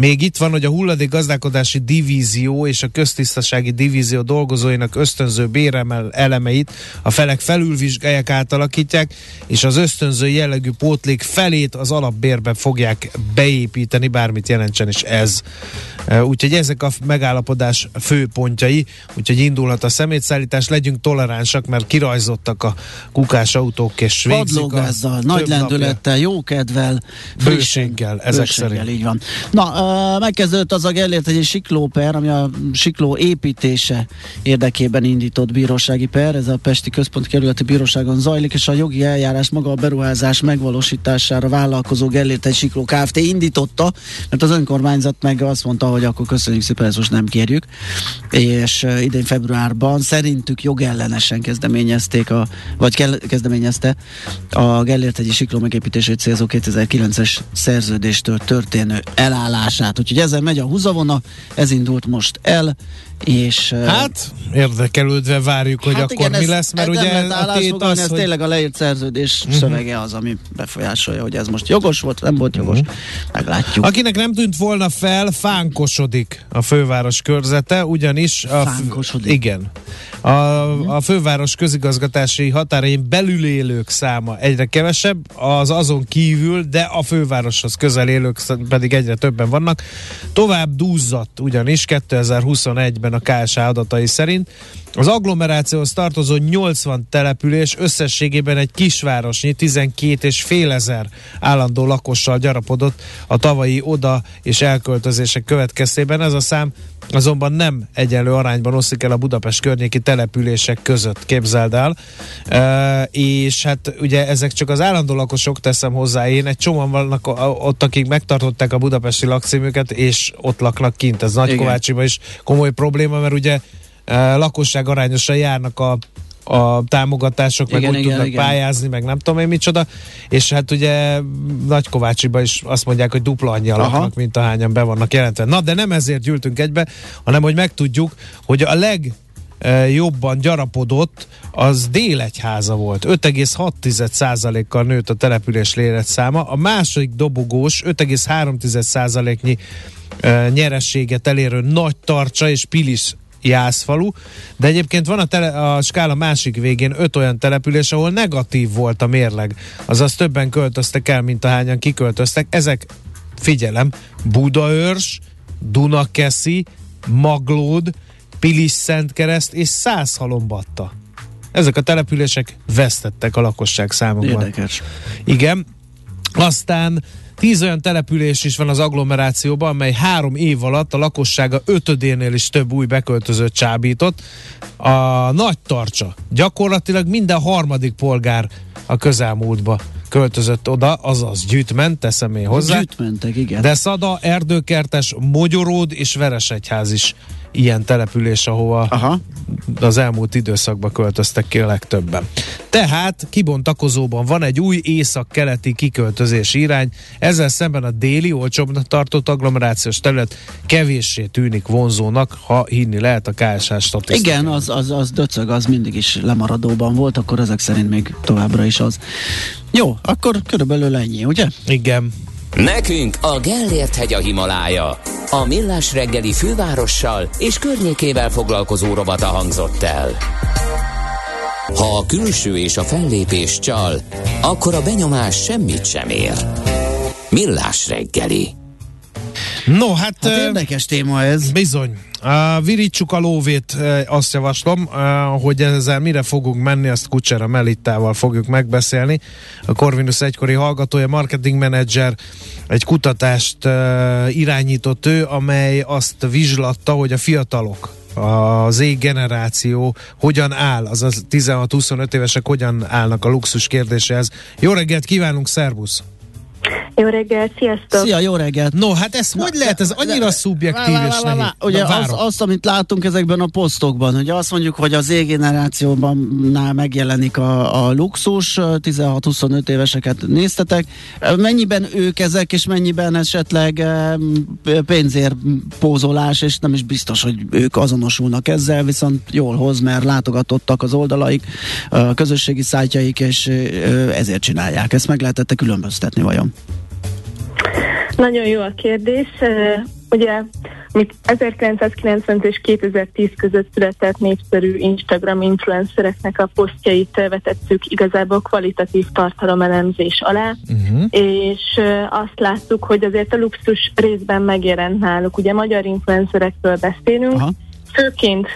még itt van, hogy a hulladékgazdálkodási divízió és a köztisztasági divízió dolgozóinak ösztönző béremel elemeit a felek felülvizsgálják, átalakítják, és az ösztönző jellegű pótlék felét az alapbérbe fogják beépíteni, bármit jelentsen is ez. Úgyhogy ezek a megállapodás főpontjai, úgyhogy indulhat a szemétszállítás, legyünk toleránsak, mert kirajzottak a kukás autók és végzik. Padlógázzal, nagy lendülettel, jó kedvel, bőséggel, ezek szerint. Így van. Na, megkezdődött az a Gellért egy siklóper, ami a sikló építése érdekében indított bírósági per. Ez a Pesti Központi Kerületi Bíróságon zajlik, és a jogi eljárás maga a beruházás megvalósítására vállalkozó Gellért egy sikló Kft. Indította, mert az önkormányzat meg azt mondta, hogy akkor köszönjük szépen, ezt most nem kérjük. És idén februárban szerintük jogellenesen kezdeményezte a Gellért egy sikló megépítését célzó 2009-es szerződéstől történő elállást. hatását. Úgyhogy ezzel megy a húzavona, ez indult most el, és... Hát, érdekelődve várjuk, hogy hát akkor igen, mi lesz, mert ugye a tét az, ez hogy... tényleg a leírt szerződés szövege az, ami befolyásolja, hogy ez most jogos volt, nem volt jogos, meglátjuk. Akinek nem tűnt volna fel, fánkosodik a főváros körzete, ugyanis... Fánkosodik? Igen. A főváros közigazgatási határain belül élők száma egyre kevesebb, az azon kívül, de a fővároshoz közel élők pedig egyre többen vannak. Tovább dúzzadt ugyanis 2021-ben a KSH adatai szerint. Az agglomerációhoz tartozó 80 település összességében egy kisvárosnyi 12,5 ezer állandó lakossal gyarapodott a tavalyi oda és elköltözések következtében. Ez a szám azonban nem egyenlő arányban oszlik el a Budapest környéki települések között, képzeld el. És hát ugye ezek csak az állandó lakosok, teszem hozzá én, egy csomóan vannak ott, akik megtartották a budapesti lakcímüket, és ott laknak kint. Ez Nagykovácsiban is komoly probléma, mert ugye lakosság arányosan járnak a támogatások, igen, meg úgy tudnak pályázni, meg nem tudom én micsoda, és hát ugye Nagykovácsiban is azt mondják, hogy dupla annyi alaknak, mint ahányan be vannak jelentve. Na, de nem ezért gyűltünk egybe, hanem hogy megtudjuk, hogy a legjobban gyarapodott az Délegyháza volt. 5,6%-kal nőtt a település léletszáma. A második dobogós 5,3%-nyi nyerességet elérő Nagy Tarcsa és Pilis Jászfalu, de egyébként van a skála másik végén 5 olyan település, ahol negatív volt a mérleg, azaz többen költöztek el, mint ahányan kiköltöztek. Ezek, figyelem, Budaörs, Dunakeszi, Maglód, Pilis-Szentkereszt és Szászhalombatta. Ezek a települések vesztettek a lakosság számokban. Érdekes. Igen. Aztán 10 olyan település is van az agglomerációban, amely 3 év alatt a lakossága 5-énél is több új beköltözőt csábított. A Nagy Tarcsa. Gyakorlatilag minden 3. polgár a közelmúltba költözött oda, azaz Gyűjtment, teszem én hozzá. Gyűjtmentek, igen. De Szada, Erdőkertes, Mogyoród és Veresegyház is ilyen település, ahova az elmúlt időszakban költöztek ki a legtöbben. Tehát kibontakozóban van egy új észak-keleti kiköltözési irány, ezzel szemben a déli, olcsóbbnak tartott agglomerációs terület kevéssé tűnik vonzónak, ha hinni lehet a KSH statisztikában. Igen, az döcög, az mindig is lemaradóban volt, akkor ezek szerint még továbbra is az. Jó, akkor körülbelül ennyi, ugye? Igen. Nekünk a Gellért-hegy a Himalája. A Millás reggeli fővárossal és környékével foglalkozó rovata hangzott el. Ha a külső és a fellépés csal, akkor a benyomás semmit sem ér. Millás reggeli. No, hát érdekes téma ez. Bizony. Virítsuk a lóvét, azt javaslom, hogy ezzel mire fogunk menni, azt Kucsera Melittával fogjuk megbeszélni. A Corvinus egykori hallgatója, marketing menedzser, egy kutatást irányított ő, amely azt vizslatta, hogy a fiatalok, az Z-generáció hogyan áll, azaz 16-25 évesek hogyan állnak a luxus kérdéséhez. Jó reggelt kívánunk, szervusz! Jó reggelt, sziasztok! Szia, jó reggelt! No, hát ez hogy lehet? Ez annyira szubjektív és nehéz. Ugye azt, amit látunk ezekben a posztokban, ugye azt mondjuk, hogy az Z-generációban megjelenik a luxus, 16-25 éveseket néztetek. Mennyiben ők ezek, és mennyiben esetleg pénzérpózolás, és nem is biztos, hogy ők azonosulnak ezzel, viszont jól hoz, mert látogatottak az oldalaik, közösségi szájtjaik, és ezért csinálják. Ezt meg lehetett különböztetni vajon? Nagyon jó a kérdés. Ugye, amit 1990 és 2010 között született népszerű Instagram influencereknek a posztjait vetettük igazából kvalitatív tartalomelemzés alá, és azt láttuk, hogy azért a luxus részben megjelent náluk. Ugye magyar influencerekről beszélünk,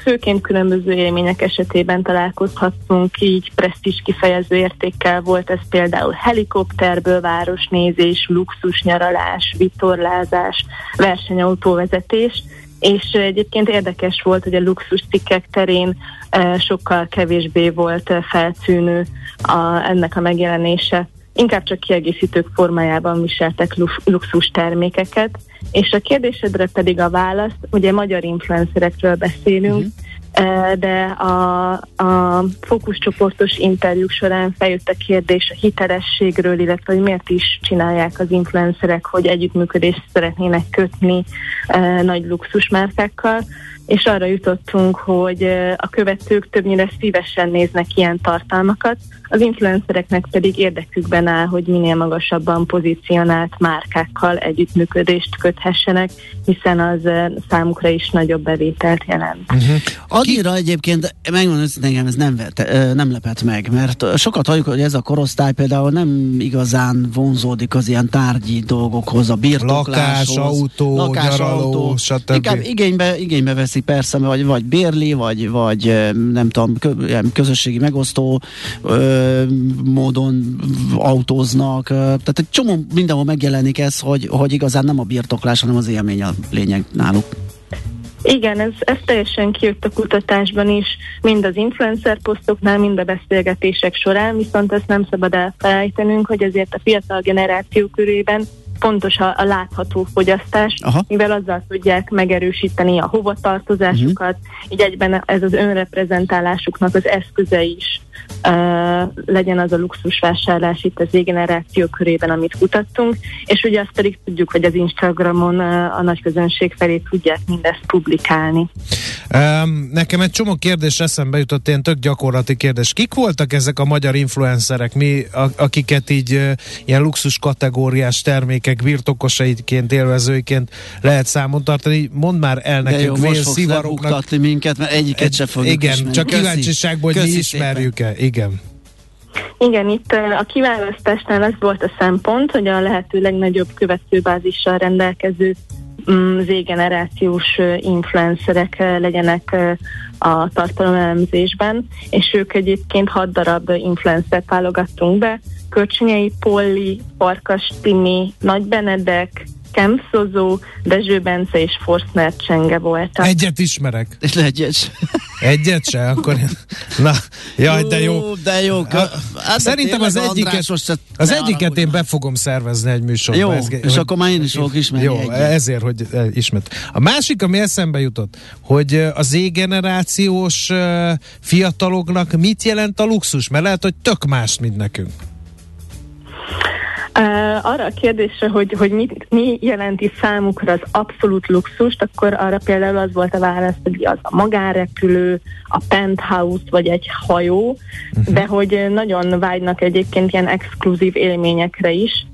Főként különböző élmények esetében találkozhattunk, így presztízs kifejező értékkel volt ez például helikopterből városnézés, luxus nyaralás, vitorlázás, versenyautóvezetés, és egyébként érdekes volt, hogy a luxus cikkek terén sokkal kevésbé volt feltűnő ennek a megjelenése. Inkább csak kiegészítők formájában viseltek luxus termékeket, és a kérdésedre pedig a válasz, ugye magyar influencerekről beszélünk, de a fókuszcsoportos interjúk során feljött a kérdés a hitelességről, illetve hogy miért is csinálják az influencerek, hogy együttműködést szeretnének kötni nagy luxusmárkákkal, és arra jutottunk, hogy a követők többnyire szívesen néznek ilyen tartalmakat, az influencereknek pedig érdekükben áll, hogy minél magasabban pozícionált márkákkal együttműködést köthessenek, hiszen az számukra is nagyobb bevételt jelent. Uh-huh. Annyira egyébként, megmondom őszintén, ez nem lepett meg, mert sokat halljuk, hogy ez a korosztály például nem igazán vonzódik az ilyen tárgyi dolgokhoz, a birtokláshoz. Lakás, autó, stb. Inkább igénybe veszi persze, vagy bérli, vagy nem tudom, közösségi megosztó módon autóznak. Tehát egy csomó mindenhol megjelenik ez, hogy igazán nem a birtoklás, hanem az élmény a lényeg náluk. Igen, ez teljesen kijött a kutatásban is, mind az influencer posztoknál, mind a beszélgetések során, viszont ezt nem szabad elfelejtenünk, hogy ezért a fiatal generáció körében pontos a látható fogyasztás, aha, mivel azzal tudják megerősíteni a hovatartozásukat, így egyben ez az önreprezentálásuknak az eszköze is legyen az a luxusvásárlás itt az Z-generáció körében, amit kutattunk, és ugye azt pedig tudjuk, hogy az Instagramon a nagy közönség felé tudják mindezt publikálni. Nekem egy csomó kérdés eszembe jutott, ilyen tök gyakorlati kérdés. Kik voltak ezek a magyar influencerek, akiket így ilyen luxus kategóriás termékek birtokosaiként, élvezőiként lehet számon tartani? Mondd már el nekünk, vélszivaroknak. Most fogsz minket, mert egyiket se fogjuk igen, ismerni. Csak kíváncsiságból, hogy mi ismerjük-e. Igen, itt a kiválasztásnál az volt a szempont, hogy a lehető legnagyobb követőbázissal rendelkező Z-generációs influencerek legyenek a tartalomelemzésben, és ők egyébként 6 darab influencert válogattunk be, Köcsnyei Polli, Farkas Timi, Nagy Benedek, Kemszozó, Dezső Bence és Forstner Csenge voltak. Egyet ismerek. Egyet se? Akkor... Na, jaj, de jó. De jó. Szerintem az egyiket én be fogom szervezni egy műsorba. Jó, és akkor már én is fogok ismerni. Jó, ezért, hogy ismét. A másik, ami eszembe jutott, hogy az Z-generációs fiataloknak mit jelent a luxus? Mert lehet, hogy tök más, mint nekünk. Arra a kérdésre, hogy mi jelenti számukra az abszolút luxust, akkor arra például az volt a válasz, hogy az a magánrepülő, a penthouse vagy egy hajó, de hogy nagyon vágynak egyébként ilyen exkluzív élményekre is,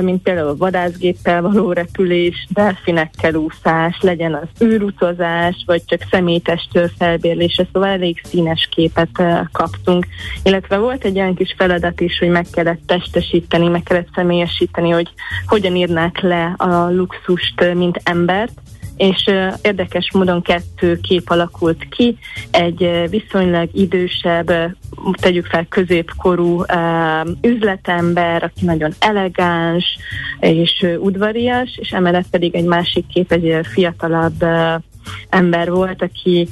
mint például a vadászgéppel való repülés, delfinekkel úszás, legyen az űrutazás, vagy csak személytestől felbérlése, szóval elég színes képet kaptunk. Illetve volt egy olyan kis feladat is, hogy meg kellett testesíteni, meg kellett személyesíteni, hogy hogyan írnák le a luxust, mint embert, és érdekes módon 2 kép alakult ki, egy viszonylag idősebb, tegyük fel középkorú üzletember, aki nagyon elegáns és udvarias, és emellett pedig egy másik kép, egy fiatalabb ember volt, aki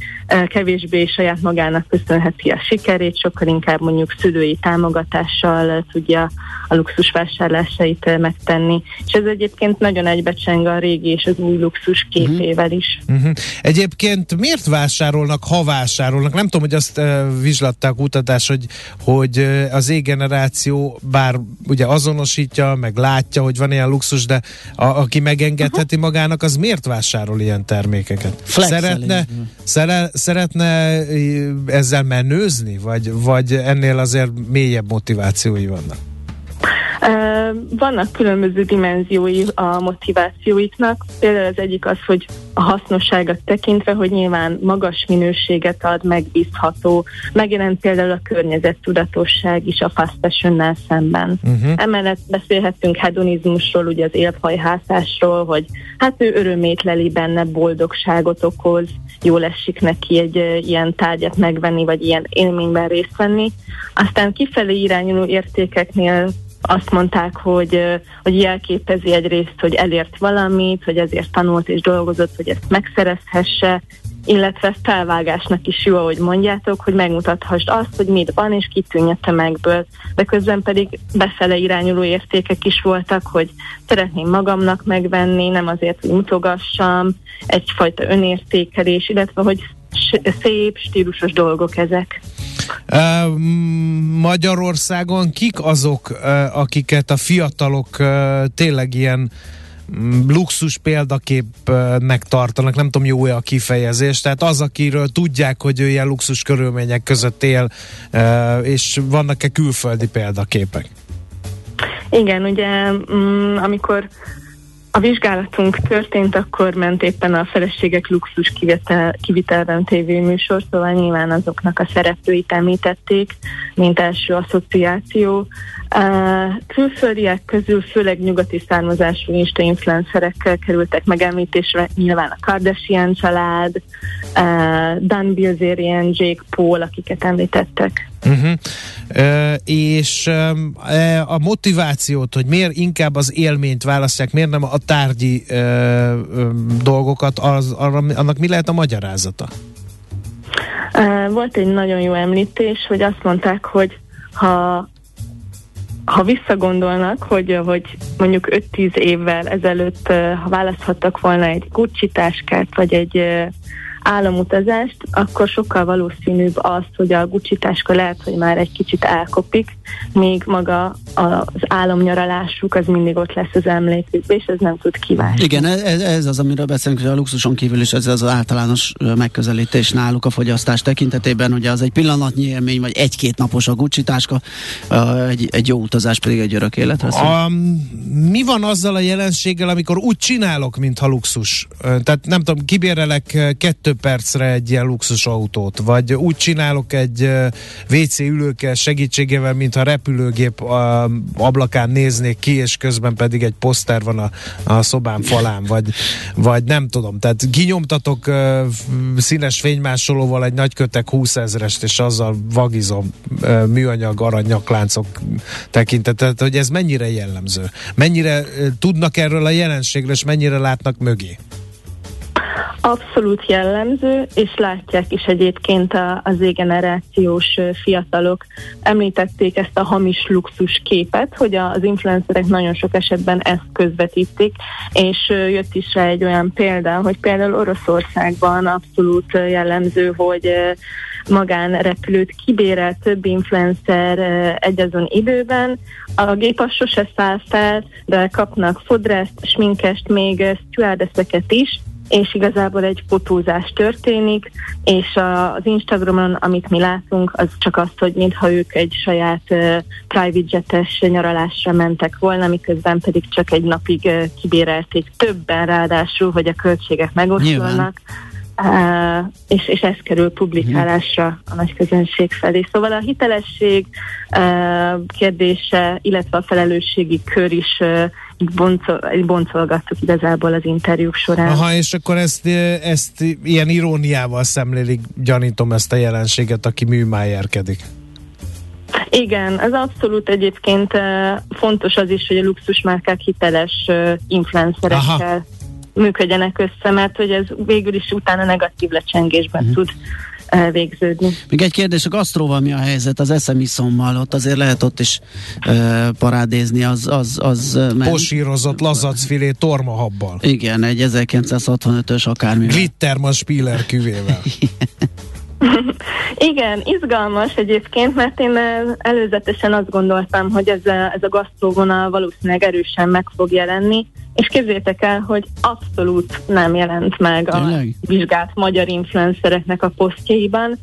kevésbé saját magának köszönheti a sikerét, sokkal inkább mondjuk szülői támogatással tudja a luxusvásárlásait megtenni. És ez egyébként nagyon egybecseng a régi és az új luxus képével is. Uh-huh. Egyébként miért vásárolnak, ha vásárolnak? Nem tudom, hogy azt vizslatták kutatás, hogy az Z-generáció bár ugye azonosítja, meg látja, hogy van ilyen luxus, de aki megengedheti magának, az miért vásárol ilyen termékeket? Szeretne ezzel menőzni, vagy ennél azért mélyebb motivációi vannak? Vannak különböző dimenziói a motivációiknak. Például az egyik az, hogy a hasznosságot tekintve, hogy nyilván magas minőséget ad, megbízható. Megjelent például a környezettudatosság is a fast fashionnál szemben. Emellett beszélhetünk hedonizmusról, ugye az élfajhászásról, hogy hát ő örömét leli benne, boldogságot okoz, jól esik neki egy ilyen tárgyat megvenni, vagy ilyen élményben részt venni. Aztán kifelé irányuló értékeknél azt mondták, hogy jelképezi egyrészt, hogy elért valamit, hogy ezért tanult és dolgozott, hogy ezt megszerezhesse, illetve felvágásnak is jó, ahogy mondjátok, hogy megmutathassd azt, hogy mit van, és kitűnj a tömegből. De közben pedig befele irányuló értékek is voltak, hogy szeretném magamnak megvenni, nem azért, hogy mutogassam, egyfajta önértékelés, illetve hogy szép, stílusos dolgok ezek. Magyarországon kik azok, akiket a fiatalok tényleg ilyen luxus példaképnek tartanak, nem tudom, jó-e a kifejezés, tehát az, akiről tudják, hogy ő ilyen luxus körülmények között él, és vannak-e külföldi példaképek? Igen, ugye amikor a vizsgálatunk történt, akkor ment éppen a Feleségek luxus kivitelben tévéműsor, szóval nyilván azoknak a szereplőit említették, mint első asszociáció. Külföldiek közül főleg nyugati származású Insta-influencerekkel kerültek megemlítésre, nyilván a Kardashian család, Dan Bilzerian, Jake Paul, akiket említettek. Uh-huh. A motivációt, hogy miért inkább az élményt választják, miért nem a tárgyi dolgokat, annak mi lehet a magyarázata? Volt egy nagyon jó említés, hogy azt mondták, hogy ha visszagondolnak, hogy mondjuk 5-10 évvel ezelőtt, ha választhattak volna egy Gucci táskát, vagy egy államutazást, akkor sokkal valószínűbb az, hogy a Gucci táska lehet, hogy már egy kicsit elkopik, még maga az államnyaralásuk az mindig ott lesz az emlékükben, és ez nem tud kiválni. Igen, ez az, amiről beszélünk, hogy a luxuson kívül is ez az általános megközelítés náluk a fogyasztás tekintetében, ugye az egy pillanatnyi élmény, vagy egy-két napos a Gucci táska, egy jó utazás pedig egy örök életre. Mi van azzal a jelenséggel, amikor úgy csinálok, mintha luxus? Tehát nem tudom, kibérelek 2 percre egy ilyen luxus autót, vagy úgy csinálok egy WC ülőkkel segítségével, mintha repülőgép ablakán néznék ki, és közben pedig egy poszter van a szobám falán, vagy nem tudom, tehát kinyomtatok színes fénymásolóval egy nagykötek 20 000-est, és azzal vagizom műanyag aranyakláncok tekintetet, hogy ez mennyire jellemző? Mennyire tudnak erről a jelenségről, és mennyire látnak mögé? Abszolút jellemző, és látják is egyébként az Z-generációs fiatalok. Említették ezt a hamis luxus képet, hogy az influencerek nagyon sok esetben ezt közvetítik, és jött is rá egy olyan példa, hogy például Oroszországban abszolút jellemző, hogy magánrepülőt kibérel több influencer egyazon időben. A gép az sose száll fel, de kapnak fodrászt, sminkest, még stewardesseket is, és igazából egy fotózás történik, és az Instagramon, amit mi látunk, az csak az, hogy mintha ők egy saját private jetes nyaralásra mentek volna, miközben pedig csak egy napig kibérelték többen, ráadásul, hogy a költségek megoszolnak, és ez kerül publikálásra a nagy közönség felé. Szóval a hitelesség kérdése, illetve a felelősségi kör is boncolgattuk igazából az interjúk során. Aha, és akkor ezt ilyen iróniával szemlélik, gyanítom, ezt a jelenséget, aki műmájerkedik. Igen, az abszolút egyébként fontos az is, hogy a luxusmárkák hiteles influencerekkel működjenek össze, mert hogy ez végül is utána negatív lecsengésben tud végződni. Még egy kérdés, a gasztróval mi a helyzet, az eszemiszommal, ott azért lehet ott is parádézni, posírozott lazacfilé tormahabbal. Igen, egy 1965-ös akármi. Glitterman Spiller küvével. Igen, izgalmas egyébként, mert én előzetesen azt gondoltam, hogy ez a gasztróvonal valószínűleg erősen meg fog jelenni, és képzeljétek el, hogy abszolút nem jelent meg a vizsgált magyar influencereknek a posztjaiban.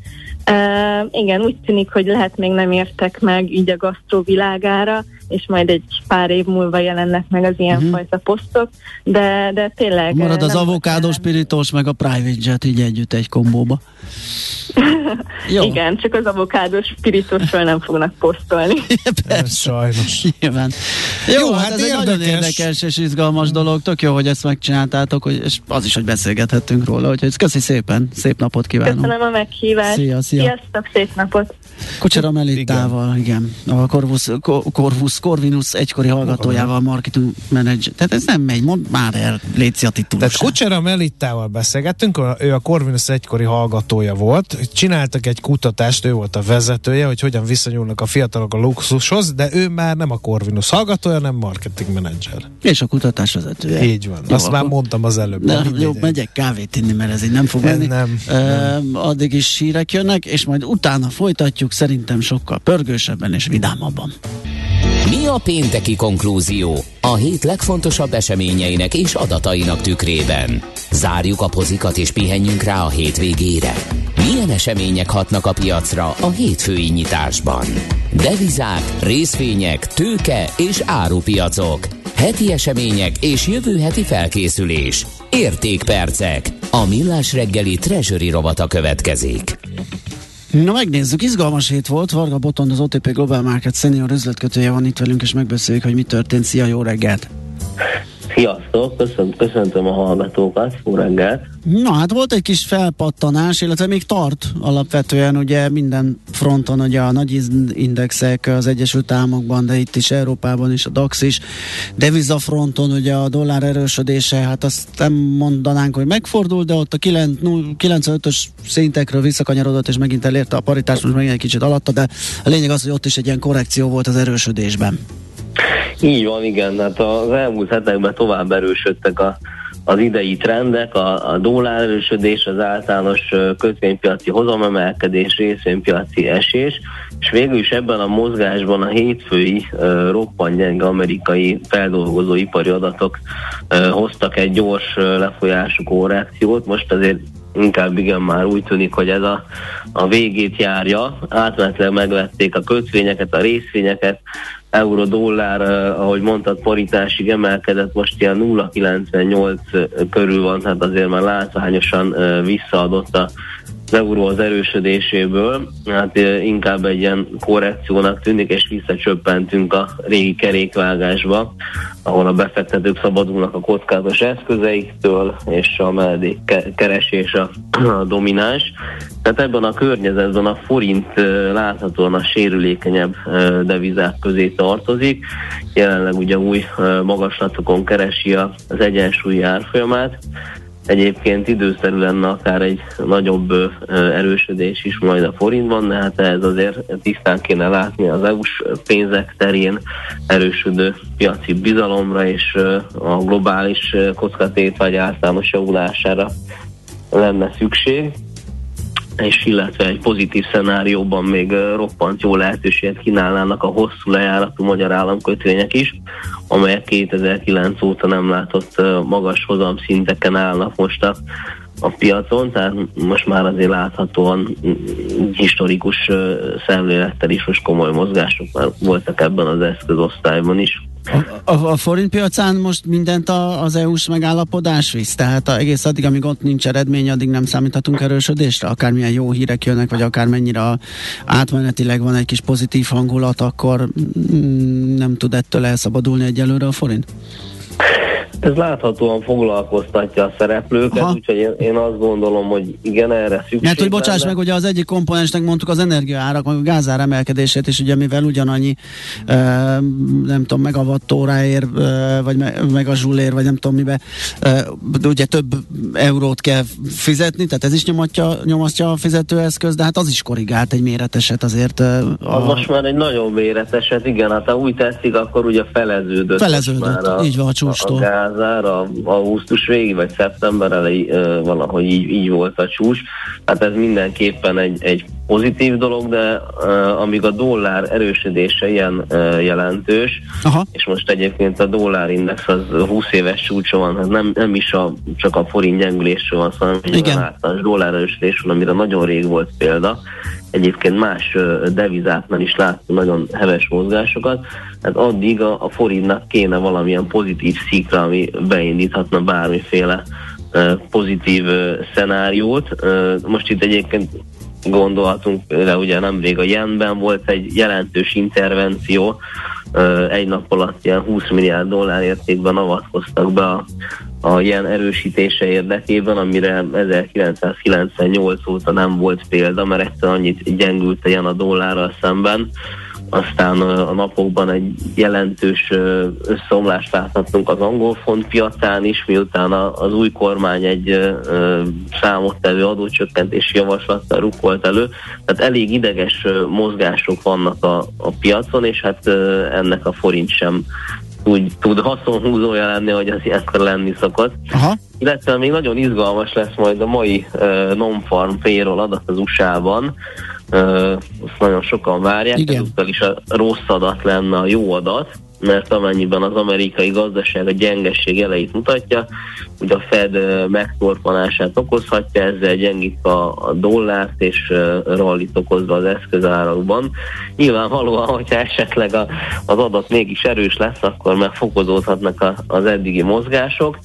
Igen, úgy tűnik, hogy lehet még nem értek meg így a gasztró világára, és majd egy pár év múlva jelennek meg az ilyenfajta posztok, de tényleg... Marad az avokádó, spiritós, meg a private jet így együtt egy kombóba. Igen, csak az avokádó spiritosról nem fognak posztolni. Persze. Sajnos. Jó, hát ez érdekes. Egy nagyon érdekes és izgalmas dolog, tök jó, hogy ezt megcsináltátok, és az is, hogy beszélgethettünk róla, úgyhogy köszi szépen, szép napot kívánok. Köszönöm a meghívást. Szia. Szia. Sziasztok, szép napot! Kocsera Melittával, igen. A Corvinus egykori hallgatójával, marketing manager. Tehát ez nem megy, mondd már el, létszi a titulus. Tehát Kocsera Melittával beszélgettünk, ő a Corvinus egykori hallgatója volt, csináltak egy kutatást, ő volt a vezetője, hogy hogyan viszonyulnak a fiatalok a luxushoz, de ő már nem a Corvinus hallgatója, hanem marketing manager. És a kutatás vezetője. Így van, jó, azt már mondtam az előbb. De jó, megyek kávét inni, mert ez így nem fog menni. Nem. Addig is hírek jönnek, és majd utána folytatjuk, szerintem sokkal pörgősebben és vidámabban. Mi a pénteki konklúzió? A hét legfontosabb eseményeinek és adatainak tükrében. Zárjuk a pozikat és pihenjünk rá a hétvégére. Milyen események hatnak a piacra a hétfői nyitásban? Devizák, részvények, tőke és árupiacok. Heti események és jövő heti felkészülés. Értékpercek. A Millás reggeli Treasury rovata következik. Na megnézzük, izgalmas hét volt. Varga Botond, az OTP Global Market senior üzletkötője van itt velünk, és megbeszéljük, hogy mi történt. Szia, jó reggelt! Sziasztok, köszöntöm a hallgatókat, jó reggelt! Na hát volt egy kis felpattanás, illetve még tart alapvetően ugye minden fronton, ugye a nagy indexek az Egyesült Államokban, de itt is Európában is, a DAX is, devizafronton ugye a dollár erősödése, hát azt nem mondanánk, hogy megfordul, de ott a 95-ös szintekről visszakanyarodott, és megint elérte a paritást, most megint egy kicsit alatta, de a lényeg az, hogy ott is egy ilyen korrekció volt az erősödésben. Így van, igen, hát az elmúlt hetekben tovább erősödtek az idei trendek, a dollár erősödés, az általános kötvénypiaci hozamemelkedés, részvénypiaci esés, és végül is ebben a mozgásban a hétfői roppant gyenge amerikai feldolgozóipari adatok hoztak egy gyors lefolyású korrekciót, most azért inkább igen, már úgy tűnik, hogy ez a végét járja. Átmenetleg megvették a kötvényeket, a részvényeket, euró-dollár, ahogy mondtad, paritásig emelkedett, most ilyen 0,98 körül van, tehát azért már látványosan visszaadott az euró az erősödéséből, hát inkább egy ilyen korrekciónak tűnik, és visszacsöppentünk a régi kerékvágásba, ahol a befektetők szabadulnak a kockázatos eszközeiktől, és a menedékkeresés a domináns. Tehát ebben a környezetben a forint láthatóan a sérülékenyebb devizák közé tartozik. Jelenleg ugye új magaslatokon keresi az egyensúlyi árfolyamát. Egyébként időszerű lenne akár egy nagyobb erősödés is majd a forintban, de hát ez azért tisztán kéne látni az EU-s pénzek terén erősödő piaci bizalomra és a globális kockatétvágy általános javulására lenne szükség, és illetve egy pozitív szenárióban még roppant jó lehetőséget kínálnának a hosszú lejáratú magyar államkötvények is, amelyek 2009 óta nem látott magas hozamszinteken állnak most a piacon, tehát most már azért láthatóan historikus szemlélettel is most komoly mozgások már voltak ebben az eszközosztályban is. A forint piacán most mindent az EU-s megállapodás visz, tehát egész addig, amíg ott nincs eredmény, addig nem számíthatunk erősödésre, akármilyen jó hírek jönnek, vagy akármennyire átmenetileg van egy kis pozitív hangulat, akkor nem tud ettől elszabadulni egyelőre a forint? Ez láthatóan foglalkoztatja a szereplőket, úgyhogy én azt gondolom, hogy igen, erre szükség. Mert hogy bocsáss meg, ugye az egyik komponensnek mondtuk az energiaárak, meg a gázár emelkedését is, ugye mivel ugyanannyi nem tudom, megawattóráért vagy megazsulért, vagy nem tudom mibe, ugye több eurót kell fizetni, tehát ez is nyomasztja a fizetőeszköz, de hát az is korrigált egy méreteset azért. Most már egy nagyon méreteset, igen, hát ha úgy tetszik, akkor ugye feleződött, így van a csúcstól. Augusztus végi vagy szeptember elejé valahogy így volt a csúcs. Hát ez mindenképpen egy pozitív dolog, de amíg a dollár erősödése ilyen jelentős, és most egyébként a dollárindex az 20 éves csúcsa van, hát nem is csak a forint gyengülésről van, hanem egy általános dollár erősödésről, amire nagyon rég volt példa. Egyébként más devizáknál is láttunk nagyon heves mozgásokat, hát addig a forintnak kéne valamilyen pozitív szikra, ami beindíthatna bármiféle pozitív szenáriót. Most itt egyébként gondolhatunk, de ugye nemrég a jenben volt egy jelentős intervenció, egy nap alatt ilyen 20 milliárd dollár értékben avatkoztak be a ilyen erősítése érdekében, amire 1998 óta nem volt példa, mert egyszer annyit gyengült ilyen a dollárral szemben. Aztán a napokban egy jelentős összeomlást láthattunk az angol font piacán is, miután az új kormány egy számottevő adócsökkentési javaslattal rukkolt elő. Tehát elég ideges mozgások vannak a piacon, és hát ennek a forint sem úgy tud haszonhúzója lenni, hogy az ilyenkor lenni szokott. Aha. Illetve még nagyon izgalmas lesz majd a mai non-farm payroll adat az USA-ban. Azt nagyon sokan várják, ezúttal is a rossz adat lenne a jó adat, mert amennyiben az amerikai gazdaság a gyengesség elejét mutatja, ugye a Fed megtorpanását okozhatja, ezzel gyengít a dollárt és rallit okozva az eszközárakban. Nyilvánvalóan, hogyha esetleg az adat mégis erős lesz, akkor már fokozódhatnak az eddigi mozgások,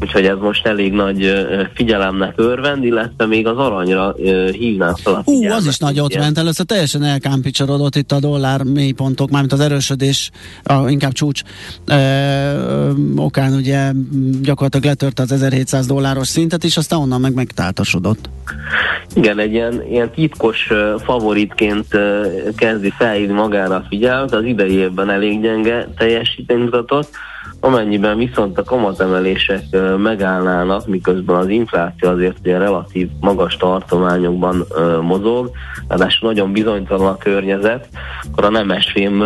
úgyhogy ez most elég nagy figyelemnek örvend, illetve még az aranyra hívnám fel a figyelmet. Az is nagy ott ment, először teljesen elkámpicsorodott itt a dollár mélypontok, mármint az erősödés, inkább csúcs okán ugye gyakorlatilag letörte az 1700 dolláros szintet, és aztán onnan meg megtáltasodott. Igen, egy ilyen titkos favoritként kezdi felhívni magára a figyelmet, az idei évben elég gyenge teljesítményt mutatott. Amennyiben viszont a kamatemelések megállnának, miközben az infláció azért ilyen relatív magas tartományokban mozog, ráadásul nagyon bizonytalan a környezet, akkor a nemesfém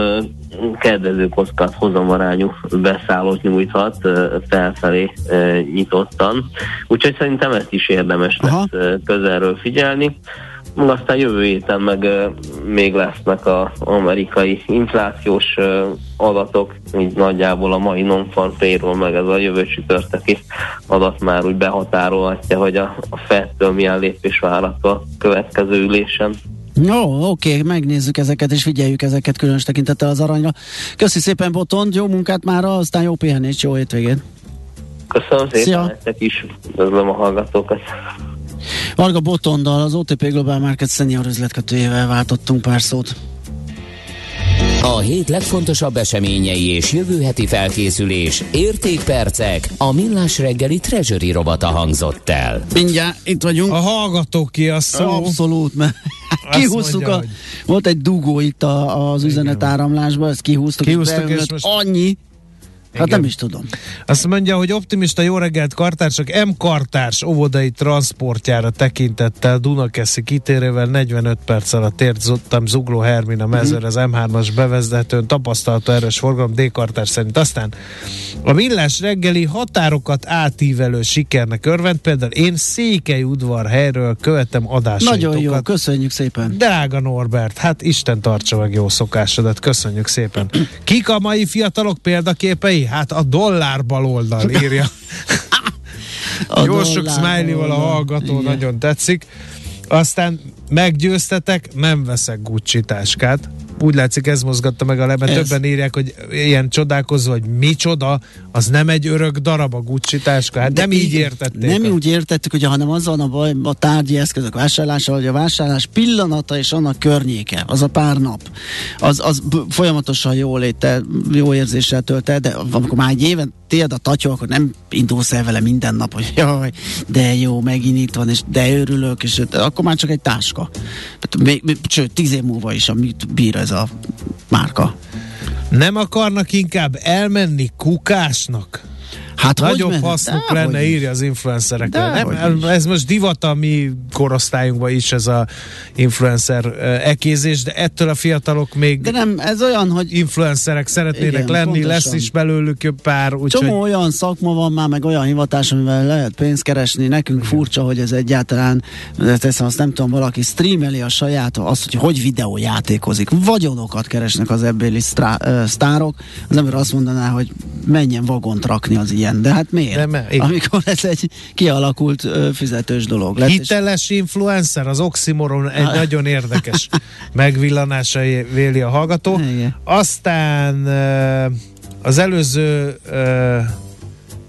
kedvező kockát hozamarányú beszállót nyújthat felfelé nyitottan. Úgyhogy szerintem ezt is érdemes lesz közelről figyelni. Aztán jövő héten meg még lesznek az amerikai inflációs adatok, így nagyjából a mai non-farm payroll, meg ez a jövő csütörtöki adat már úgy behatárolhatja, hogy a Fedtől milyen lépés várható a következő ülésen. Jó, oké, megnézzük ezeket és figyeljük ezeket különös tekintettel az aranyra. Köszi szépen, Botond, jó munkát mára, aztán jó pihenést, jó hétvégét! Köszönöm szépen, nektek is, üdvözlöm a hallgatókat! Varga Botondal, az OTP Global Market senior üzletkötőjével váltottunk pár szót. A hét legfontosabb eseményei és jövő heti felkészülés, értékpercek, a Millás reggeli Treasury robata hangzott el. Mindjárt itt vagyunk. A hallgatóké a szó. Abszolút, mert kihúztuk mondja, volt egy dugó itt az üzenetáramlásban, ezt kihúztuk és most annyi. Hát igen. Nem is tudom. Azt mondja, hogy optimista jó reggelt kartársak, M-kartárs óvodai transportjára tekintettel Dunakeszi kitérővel 45 perc alatt értottam Zugló Hermina mezőre az M3-as bevezetőn, tapasztalta erős forgalom D-kartárs szerint. Aztán a Millás reggeli határokat átívelő sikernek örvend, például én Székelyudvarhelyről követem adásaitokat. Nagyon jó, köszönjük szépen. Drága Norbert, hát Isten tartsa meg jó szokásodat, köszönjük szépen. Kik a mai fiatalok példaképei? Hát a dollár baloldal írja. Jó sok smiley-val a hallgató, igen. Nagyon tetszik. Aztán meggyőztetek, nem veszek Gucci táskát. Úgy látszik, ez mozgatta meg a levet. Többen írják, hogy ilyen csodálkozó, hogy micsoda, az nem egy örök darab a Gucci táska. Hát nem így értették. Nem úgy értettük, ugye, hanem az van a baj a tárgyi eszközök vásárlása, hogy a vásárlás pillanata és annak környéke, az a pár nap, az folyamatosan jó érzéssel tölt el, de amikor már egy éven tiéd a tatyó, akkor nem indulsz el vele minden nap, hogy jaj, de jó, megint itt van, és de örülök, és akkor már csak egy táska. Sőt, 10 év múlva is, amit bír ez a márka. Nem akarnak inkább elmenni kukásnak? Hát nagyobb hasznuk lenne, írja az influencerekre. Ez most divat a mi korosztályunkban is, ez a influencer ekézés, de ettől a fiatalok még de nem, ez olyan, hogy influencerek szeretnének lenni, pontosan. Lesz is belőlük pár. Csomó olyan szakma van már, meg olyan hivatás, amivel lehet pénzt keresni. Nekünk furcsa, hogy ez egyáltalán, teszem azt, nem tudom, valaki streameli a saját, azt, hogy videójátékozik. Vagyonokat keresnek az ebbéli sztárok. Az ember azt mondaná, hogy menjen vagont rakni az ilyen. De hát miért? Amikor ez egy kialakult fizetős dolog lett. Hiteles influencer, az oxymoron egy nagyon érdekes megvillanása véli a hallgató. Igen. Aztán az előző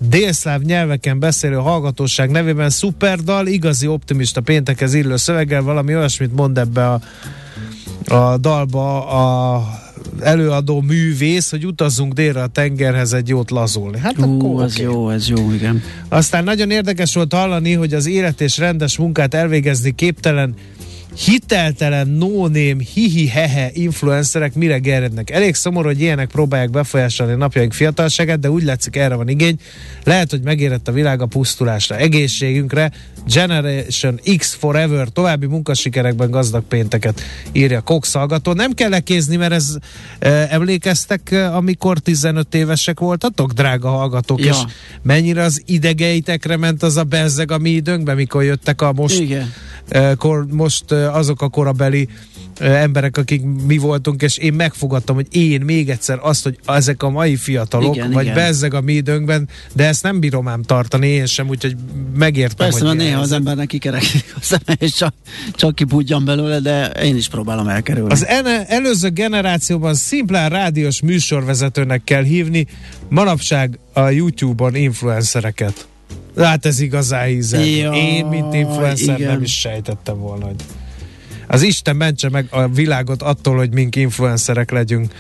délszláv nyelveken beszélő hallgatóság nevében szuperdal, igazi optimista péntekhez illő szöveggel, valami olyasmit mond ebbe a dalba a előadó művész, hogy utazzunk délre a tengerhez egy jót lazulni. Hát akkor ez jó, ez jó, igen. Aztán nagyon érdekes volt hallani, hogy az élet és rendes munkát elvégezni képtelen, hiteltelen, no-name, hihi-hehe influencerek mire gerjednek. Elég szomorú, hogy ilyenek próbálják befolyásolni napjaink fiatalságát, de úgy látszik, erre van igény. Lehet, hogy megérett a világ a pusztulásra, egészségünkre. Generation X forever, további munkasikerekben gazdag pénteket, írja Cox hallgató. Nem kell lekézni, mert ez emlékeztek, amikor 15 évesek voltatok, drága hallgatók, ja. És mennyire az idegeitekre ment az a bezzeg a mi időnkben, mikor jöttek a most azok a korabeli emberek, akik mi voltunk, és én megfogadtam, hogy én még egyszer azt, hogy ezek a mai fiatalok, igen, vagy bezzeg a mi időnkben, de ezt nem bírom ám tartani, én sem, úgyhogy megértem. Persze, hogy néha az embernek kikerekedik a szeme, és csak kibudjan belőle, de én is próbálom elkerülni. Az előző generációban szimplán rádiós műsorvezetőnek kell hívni, manapság a YouTube-on influencereket. Hát ez igazán hízel. Ja, én, mint influencer, igen. Nem is sejtettem volna, hogy az Isten mentse meg a világot attól, hogy mink influencerek legyünk.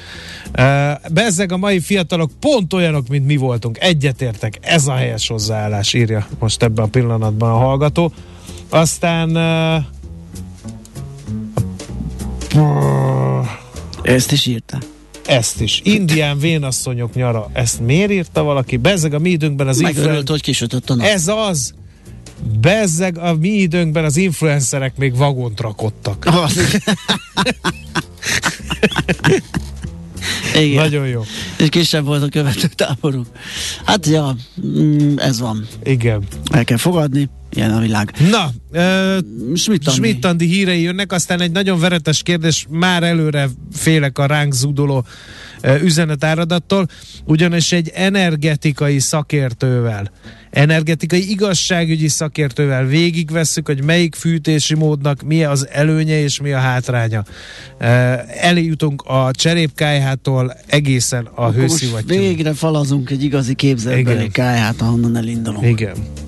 Bezzeg a mai fiatalok pont olyanok, mint mi voltunk. Egyetértek, ez a helyes hozzáállás, írja most ebben a pillanatban a hallgató. Aztán ezt is írta. Ezt is. Indián vénasszonyok nyara. Ezt miért írta valaki? Bezzeg a mi időnkben az megörült, hogy kisütött a nap. Ez az! Bezzeg a mi időnkben az influencerek még vagont rakodtak. Oh. Igen. Nagyon jó. És kisebb volt a követő táborunk. Hát ja, ez van. Igen. El kell fogadni. Ilyen a világ. Na, Schmidt-Andi hírei jönnek, aztán egy nagyon veretes kérdés, már előre félek a ránk zúduló üzenetáradattól, ugyanis egy energetikai igazságügyi szakértővel végigvesszük, hogy melyik fűtési módnak mi az előnye és mi a hátránya. Eljutunk a cserépkályhától egészen a hőszivattyúig. Végre falazunk egy igazi képzelbeli kályhát, ahonnan elindulunk. Igen.